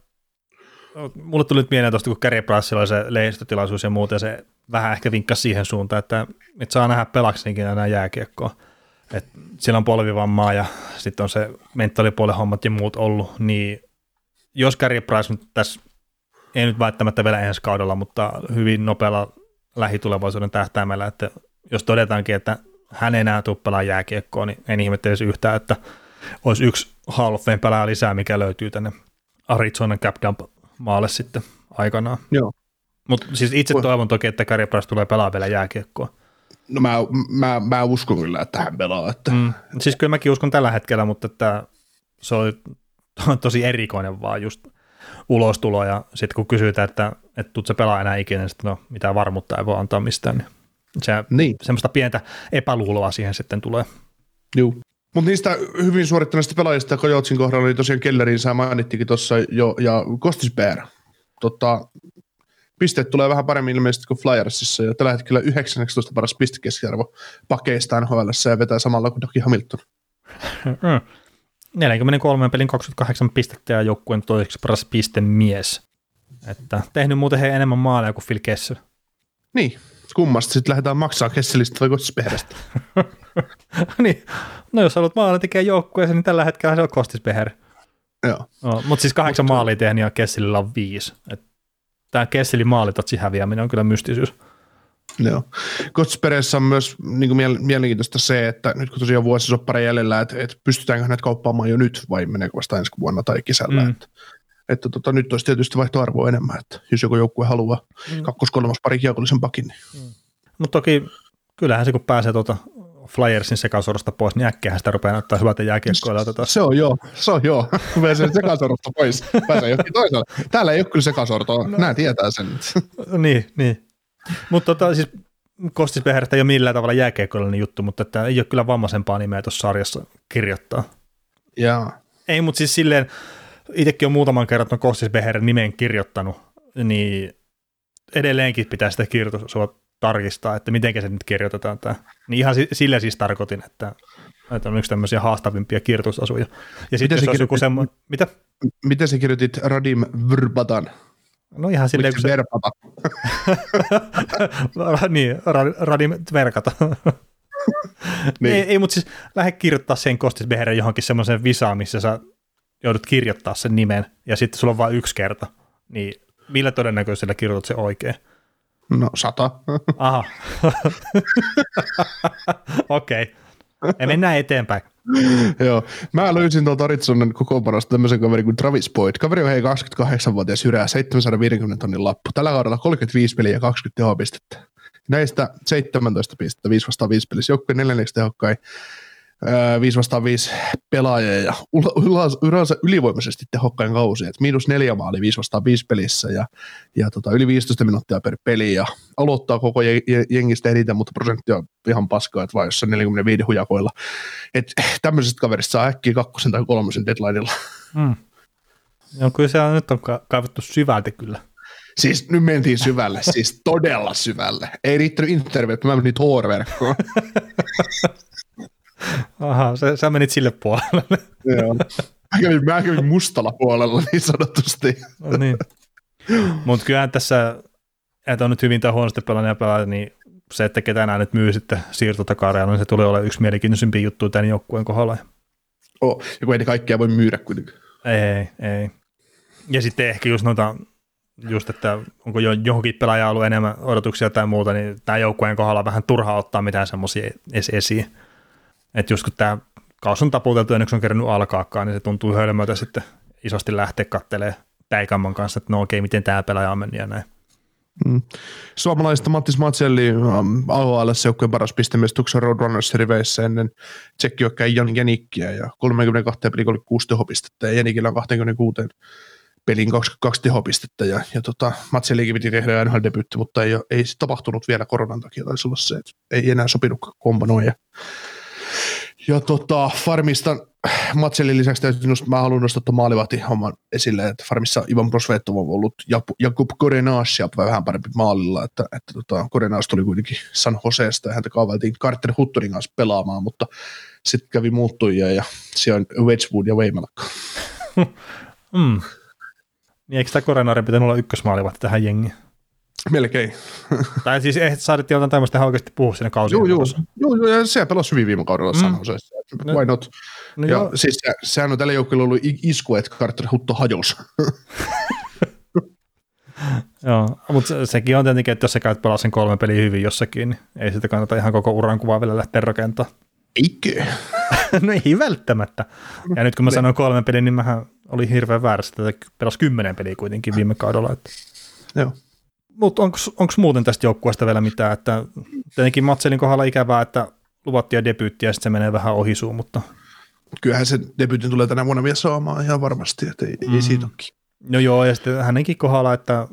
Mulle tuli nyt mieleen tuosta, kun Carey Priceilla oli se lehdistötilaisuus ja muuten se vähän ehkä vinkkasi siihen suuntaan, että, että saa nähdä pelaksinkin enää jääkiekkoa. Et siellä on polvivammaa ja sitten on se mentaalipuolen hommat ja muut ollut, niin jos Carey Price nyt tässä, ei nyt välttämättä vielä ensi kaudella, mutta hyvin nopealla lähitulevaisuuden tähtäimellä, että jos todetaankin, että hän enää tule pelaa jääkiekkoa, niin en ihmettelisi yhtään, että olisi yksi Hall of Fame pelaaja lisää, mikä löytyy tänne Arizonan Cap Dump maalle sitten aikanaan. Joo. Mutta siis itse toivon toki, että Carey Price tulee pelaa vielä jääkiekkoa. No mä, mä, mä uskon kyllä, että hän pelaa. Että. Mm. Siis kyllä mäkin uskon tällä hetkellä, mutta että se oli tosi erikoinen vaan just ulostulo ja sitten kun kysytään, että et tuut se pelaa enää ikinä, niin no mitään varmuutta ei voi antaa mistään. Niin se, niin. Semmoista pientä epäluuloa siihen sitten tulee. Joo. Mutta niistä hyvin suorittaneista pelaajista Kojoutsin kohdalla oli tosiaan Kelleriin, sä mainittikin tuossa jo, ja Kostis Bähr. Tota, pisteet tulee vähän paremmin ilmeisesti kuin Flyersissa, ja tällä hetkellä yhdeksäntoista paras pistekeskiarvo pakeista N H L:ssä ja vetää samalla kuin Dougie Hamilton. neljäkymmentäkolme pelin kaksikymmentäkahdeksan pistettä ja joukkueen toiseksi paras pistemies. Että tehnyt muuten he enemmän maaleja kuin Phil Kessel. Niin. Kummasta sitten lähdetään maksaa Kesselistä vai Kostis Bähristä? Niin. No jos haluat maalin tekee joukkueeseen, niin tällä hetkellä se on Kostis Bähr. Joo. No, mutta siis kahdeksan Mut... maalia tehnyt ja Kesselillä on viisi. Et tämä Kesselin maalitatsi häviäminen on kyllä mystisyys. Joo. Kostis Bährissä on myös niin kuin mielenkiintoista se, että nyt kun tosiaan vuosisoppareja jäljellä, että et pystytäänkö näitä kauppaamaan jo nyt vai meneekö vasta ensi vuonna tai kesällä. Mm. Että että tota, nyt olisi tietysti vaihtoarvoa enemmän, että jos joku joukkue haluaa mm. kakkos-kolmas pari kiekollisen pakin. Niin. Mm. Mutta toki kyllähän se, kun pääsee tuota Flyersin sekasorosta pois, niin äkkiähän sitä rupeaa näyttää hyvältä jääkiekkoilta. Se on joo, se on joo. Pääsee sekasorosta pois, pääsee johonkin toiselle. Täällä ei ole kyllä sekasortoa, no. Nämä tietää sen. niin, niin. Mutta tota, siis Kostis Bähristä ei ole millään tavalla jääkiekkoillinen juttu, mutta että ei ole kyllä vammaisempaa nimeä tuossa sarjassa kirjoittaa. Jaa. Ei, mutta siis silleen... Itsekin on muutaman kerran tuon Kostis Bährin nimen kirjoittanut, niin edelleenkin pitää sitä kirjoitusua tarkistaa, että miten se nyt kirjoitetaan tämä. Niin ihan sillä siis tarkoitin, että, että on yksi tämmöisiä haastavimpia kirjoitusasuja. Ja sitten jos kirjoitit, joku semmo... Mitä? Miten sä kirjoitit Radim Vrbatan? No ihan silleen, kun se... Verpata. niin, Radim Tverkata. niin. Ei, ei mutta siis lähde kirjoittaa sen Kostis Bährin johonkin semmoiseen visaan, missä sä joudut kirjoittaa sen nimen, ja sitten sulla on vain yksi kerta, niin millä todennäköisellä kirjoitat se oikein? No, sata. Aha. Okei. Okay. Ja mennään eteenpäin. Joo. Mä löysin tuolta Aritsonen kokoonpanosta tämmöisen kaverin kuin Travis Boyd. Kaveri on hei kaksikymmentäkahdeksanvuotias hyrää, seitsemänsataaviisikymmentä tonnin lappu. Tällä kaudella kolmekymmentäviisi peliä ja kaksikymmentä tehopistettä. Näistä seitsemäntoista pistettä, viisi vastaan viisi pelissä. Joukkueen neljänneksi tehokkain. viisi vastaan viisi pelaajia ja yleensä ylivoimaisesti tehokkain kausi, että miinus neljä maali viisi vastaan viisi pelissä ja, ja tota, yli viisitoista minuuttia per peli ja aloittaa koko jengistä eniten, mutta prosenttia on ihan paskaa, että vaan jossain neljäkymmentäviisi hujakoilla. Että tämmöisestä kaverista saa äkkiä kakkosen tai kolmosen deadlineilla. Mm. No, kyllä se on, nyt on ka- kaivattu syvältä kyllä. Siis nyt mentiin syvälle, siis todella syvälle. Ei riittänyt interview, mä menin nyt H R-verkkoon. Aha, sä, sä menit sille puolelle. Joo. Mä kävin, mä kävin mustalla puolella niin sanotusti. No niin. Mutta kyllähän tässä, että on nyt hyvin tai huonosti pelannut ja pelaa, niin se, että ketä nämä nyt myy sitten siirtotakareilla, niin se tulee olemaan yksi mielenkiintoisempi juttu tämän joukkueen kohdalla. Oh, ja kun ei ne kaikkia voi myydä kuitenkaan. Ei, ei. Ja sitten ehkä just noita, just että onko johonkin pelaajaan ollut enemmän odotuksia tai muuta, niin tämä joukkueen kohdalla vähän turhaa ottaa mitään semmoisia esiin. Että just kun tämä kaus on taputeltu ennen kuin se on kerännyt alkaakaan, niin se tuntuu hölmöltä sitten isosti lähteä kattelemaan täikamman kanssa, että no okei, okay, miten tämä pelaaja on mennyt ja näin. Mm. Suomalaisista Mattis Macelli A H L-joukkueen paras pistemies Tuksen Roadrunners riveissä ennen tsekkijoukkueen Jan Janikkiä ja kolmekymmentäkaksi pelin oli kuusi tehopistettä ja Janikilla on kaksikymmentäkuusi pelin kaksikymmentäkaksi tehopistettä ja, ja tota, Macellikin piti tehdä N H L-debyytti, mutta ei, ei tapahtunut vielä koronan takia, taisi olla se, että ei enää sopinut kompanoja. Ja, ja tota, Farmistan Matsellin lisäksi täytyy nostaa, mä haluan nostaa tuon maalivahtihomman esille, että Farmissa Ivan Prosvetov on ollut Jakub Korenasia vähän parempi maalilla, että, että tota, Korenas tuli kuitenkin San Joseesta ja häntä kaavailtiin Carter Hutturin kanssa pelaamaan, mutta sitten kävi muuttujia ja siellä on Wedgwood ja Veimelakka. mm. Niin eikö tämä Korenaari pitänyt olla ykkösmaalivahti tähän jengiin? Melkein. Tai siis ehti saadettiin jotain tämmöistä ihan oikeasti puhua siinä kausin. Joo, joo, joo, joo, ja se pelasi hyvin viime kaudella mm. sanoa se. Why not? No, ja joo. Siis se, sehän on tällä joukkueella ollut isku, että Carter Hutto hajosi. Joo, mutta sekin on tietenkin, että jos sä käyt pelaa sen kolme peliä hyvin jossakin, niin ei sitä kannata ihan koko uran kuvaa vielä lähteä rakentamaan. Eikö? No ei välttämättä. Ja nyt kun mä sanoin kolme peliä, niin mähän olin hirveän väärässä, että pelasi kymmenen peliä kuitenkin viime kaudella. Että... Joo. Mutta onko muuten tästä joukkueesta vielä mitään, että tietenkin Matselin kohdalla ikävää, että luvattiin ja debyyttiä ja sitten se menee vähän ohisuun, mutta... Kyllähän se debyytin tulee tänä vuonna vielä saamaan ihan varmasti, että ei, mm. ei siitä onkin. No joo, ja sitten hänenkin kohdalla, että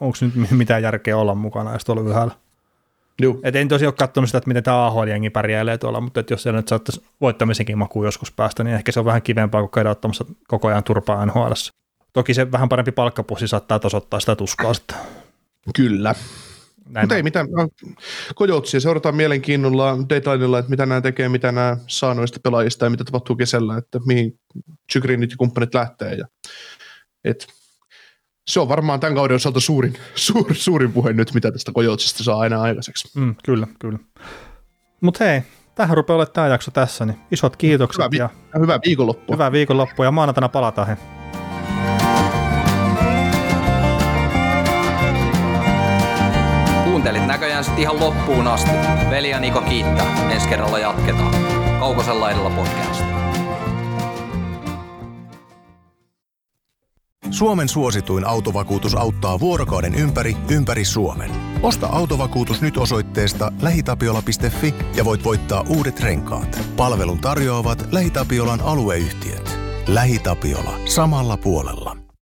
onko nyt mitään järkeä olla mukana, jos tuolla ylhäällä. Joo. Et en tosiaan ole katsonut sitä, että miten tämä A H L-jengi pärjäilee tuolla, mutta jos siellä nyt saattaisi voittamisenkin makuun joskus päästä, niin ehkä se on vähän kivempaa, kun käydään ottamassa koko ajan turpaa N H L:ssä. Toki se vähän parempi palkkapussi saattaa tasoittaa sitä tuskaa sitten. Kyllä. Näin mutta mä... ei mitään. Kojoutsia seurataan mielenkiinnolla deadlinella, että mitä nämä tekee, mitä nämä saa noista pelaajista ja mitä tapahtuu kesällä, että mihin Chykrinit ja kumppanit lähtee. Ja, et, se on varmaan tämän kauden osalta suurin, suur, suurin puhe nyt, mitä tästä Kojoutsista saa aina aikaiseksi. Mm, kyllä, kyllä. Mutta hei, tähän rupeaa olemaan tämä jakso tässä, niin isot kiitokset. Hyvää, vi- ja... hyvää viikonloppua. Hyvää viikonloppua ja maanantaina palataan he. Kuuntelit näköjään sitten ihan loppuun asti. Veli ja Niko kiittää. Ensi kerralla jatketaan. Kaukosella laidalla podcast. Suomen suosituin autovakuutus auttaa vuorokauden ympäri, ympäri Suomen. Osta autovakuutus nyt osoitteesta lähitapiola piste fi ja voit voittaa uudet renkaat. Palvelun tarjoavat LähiTapiolan alueyhtiöt. LähiTapiola. Samalla puolella.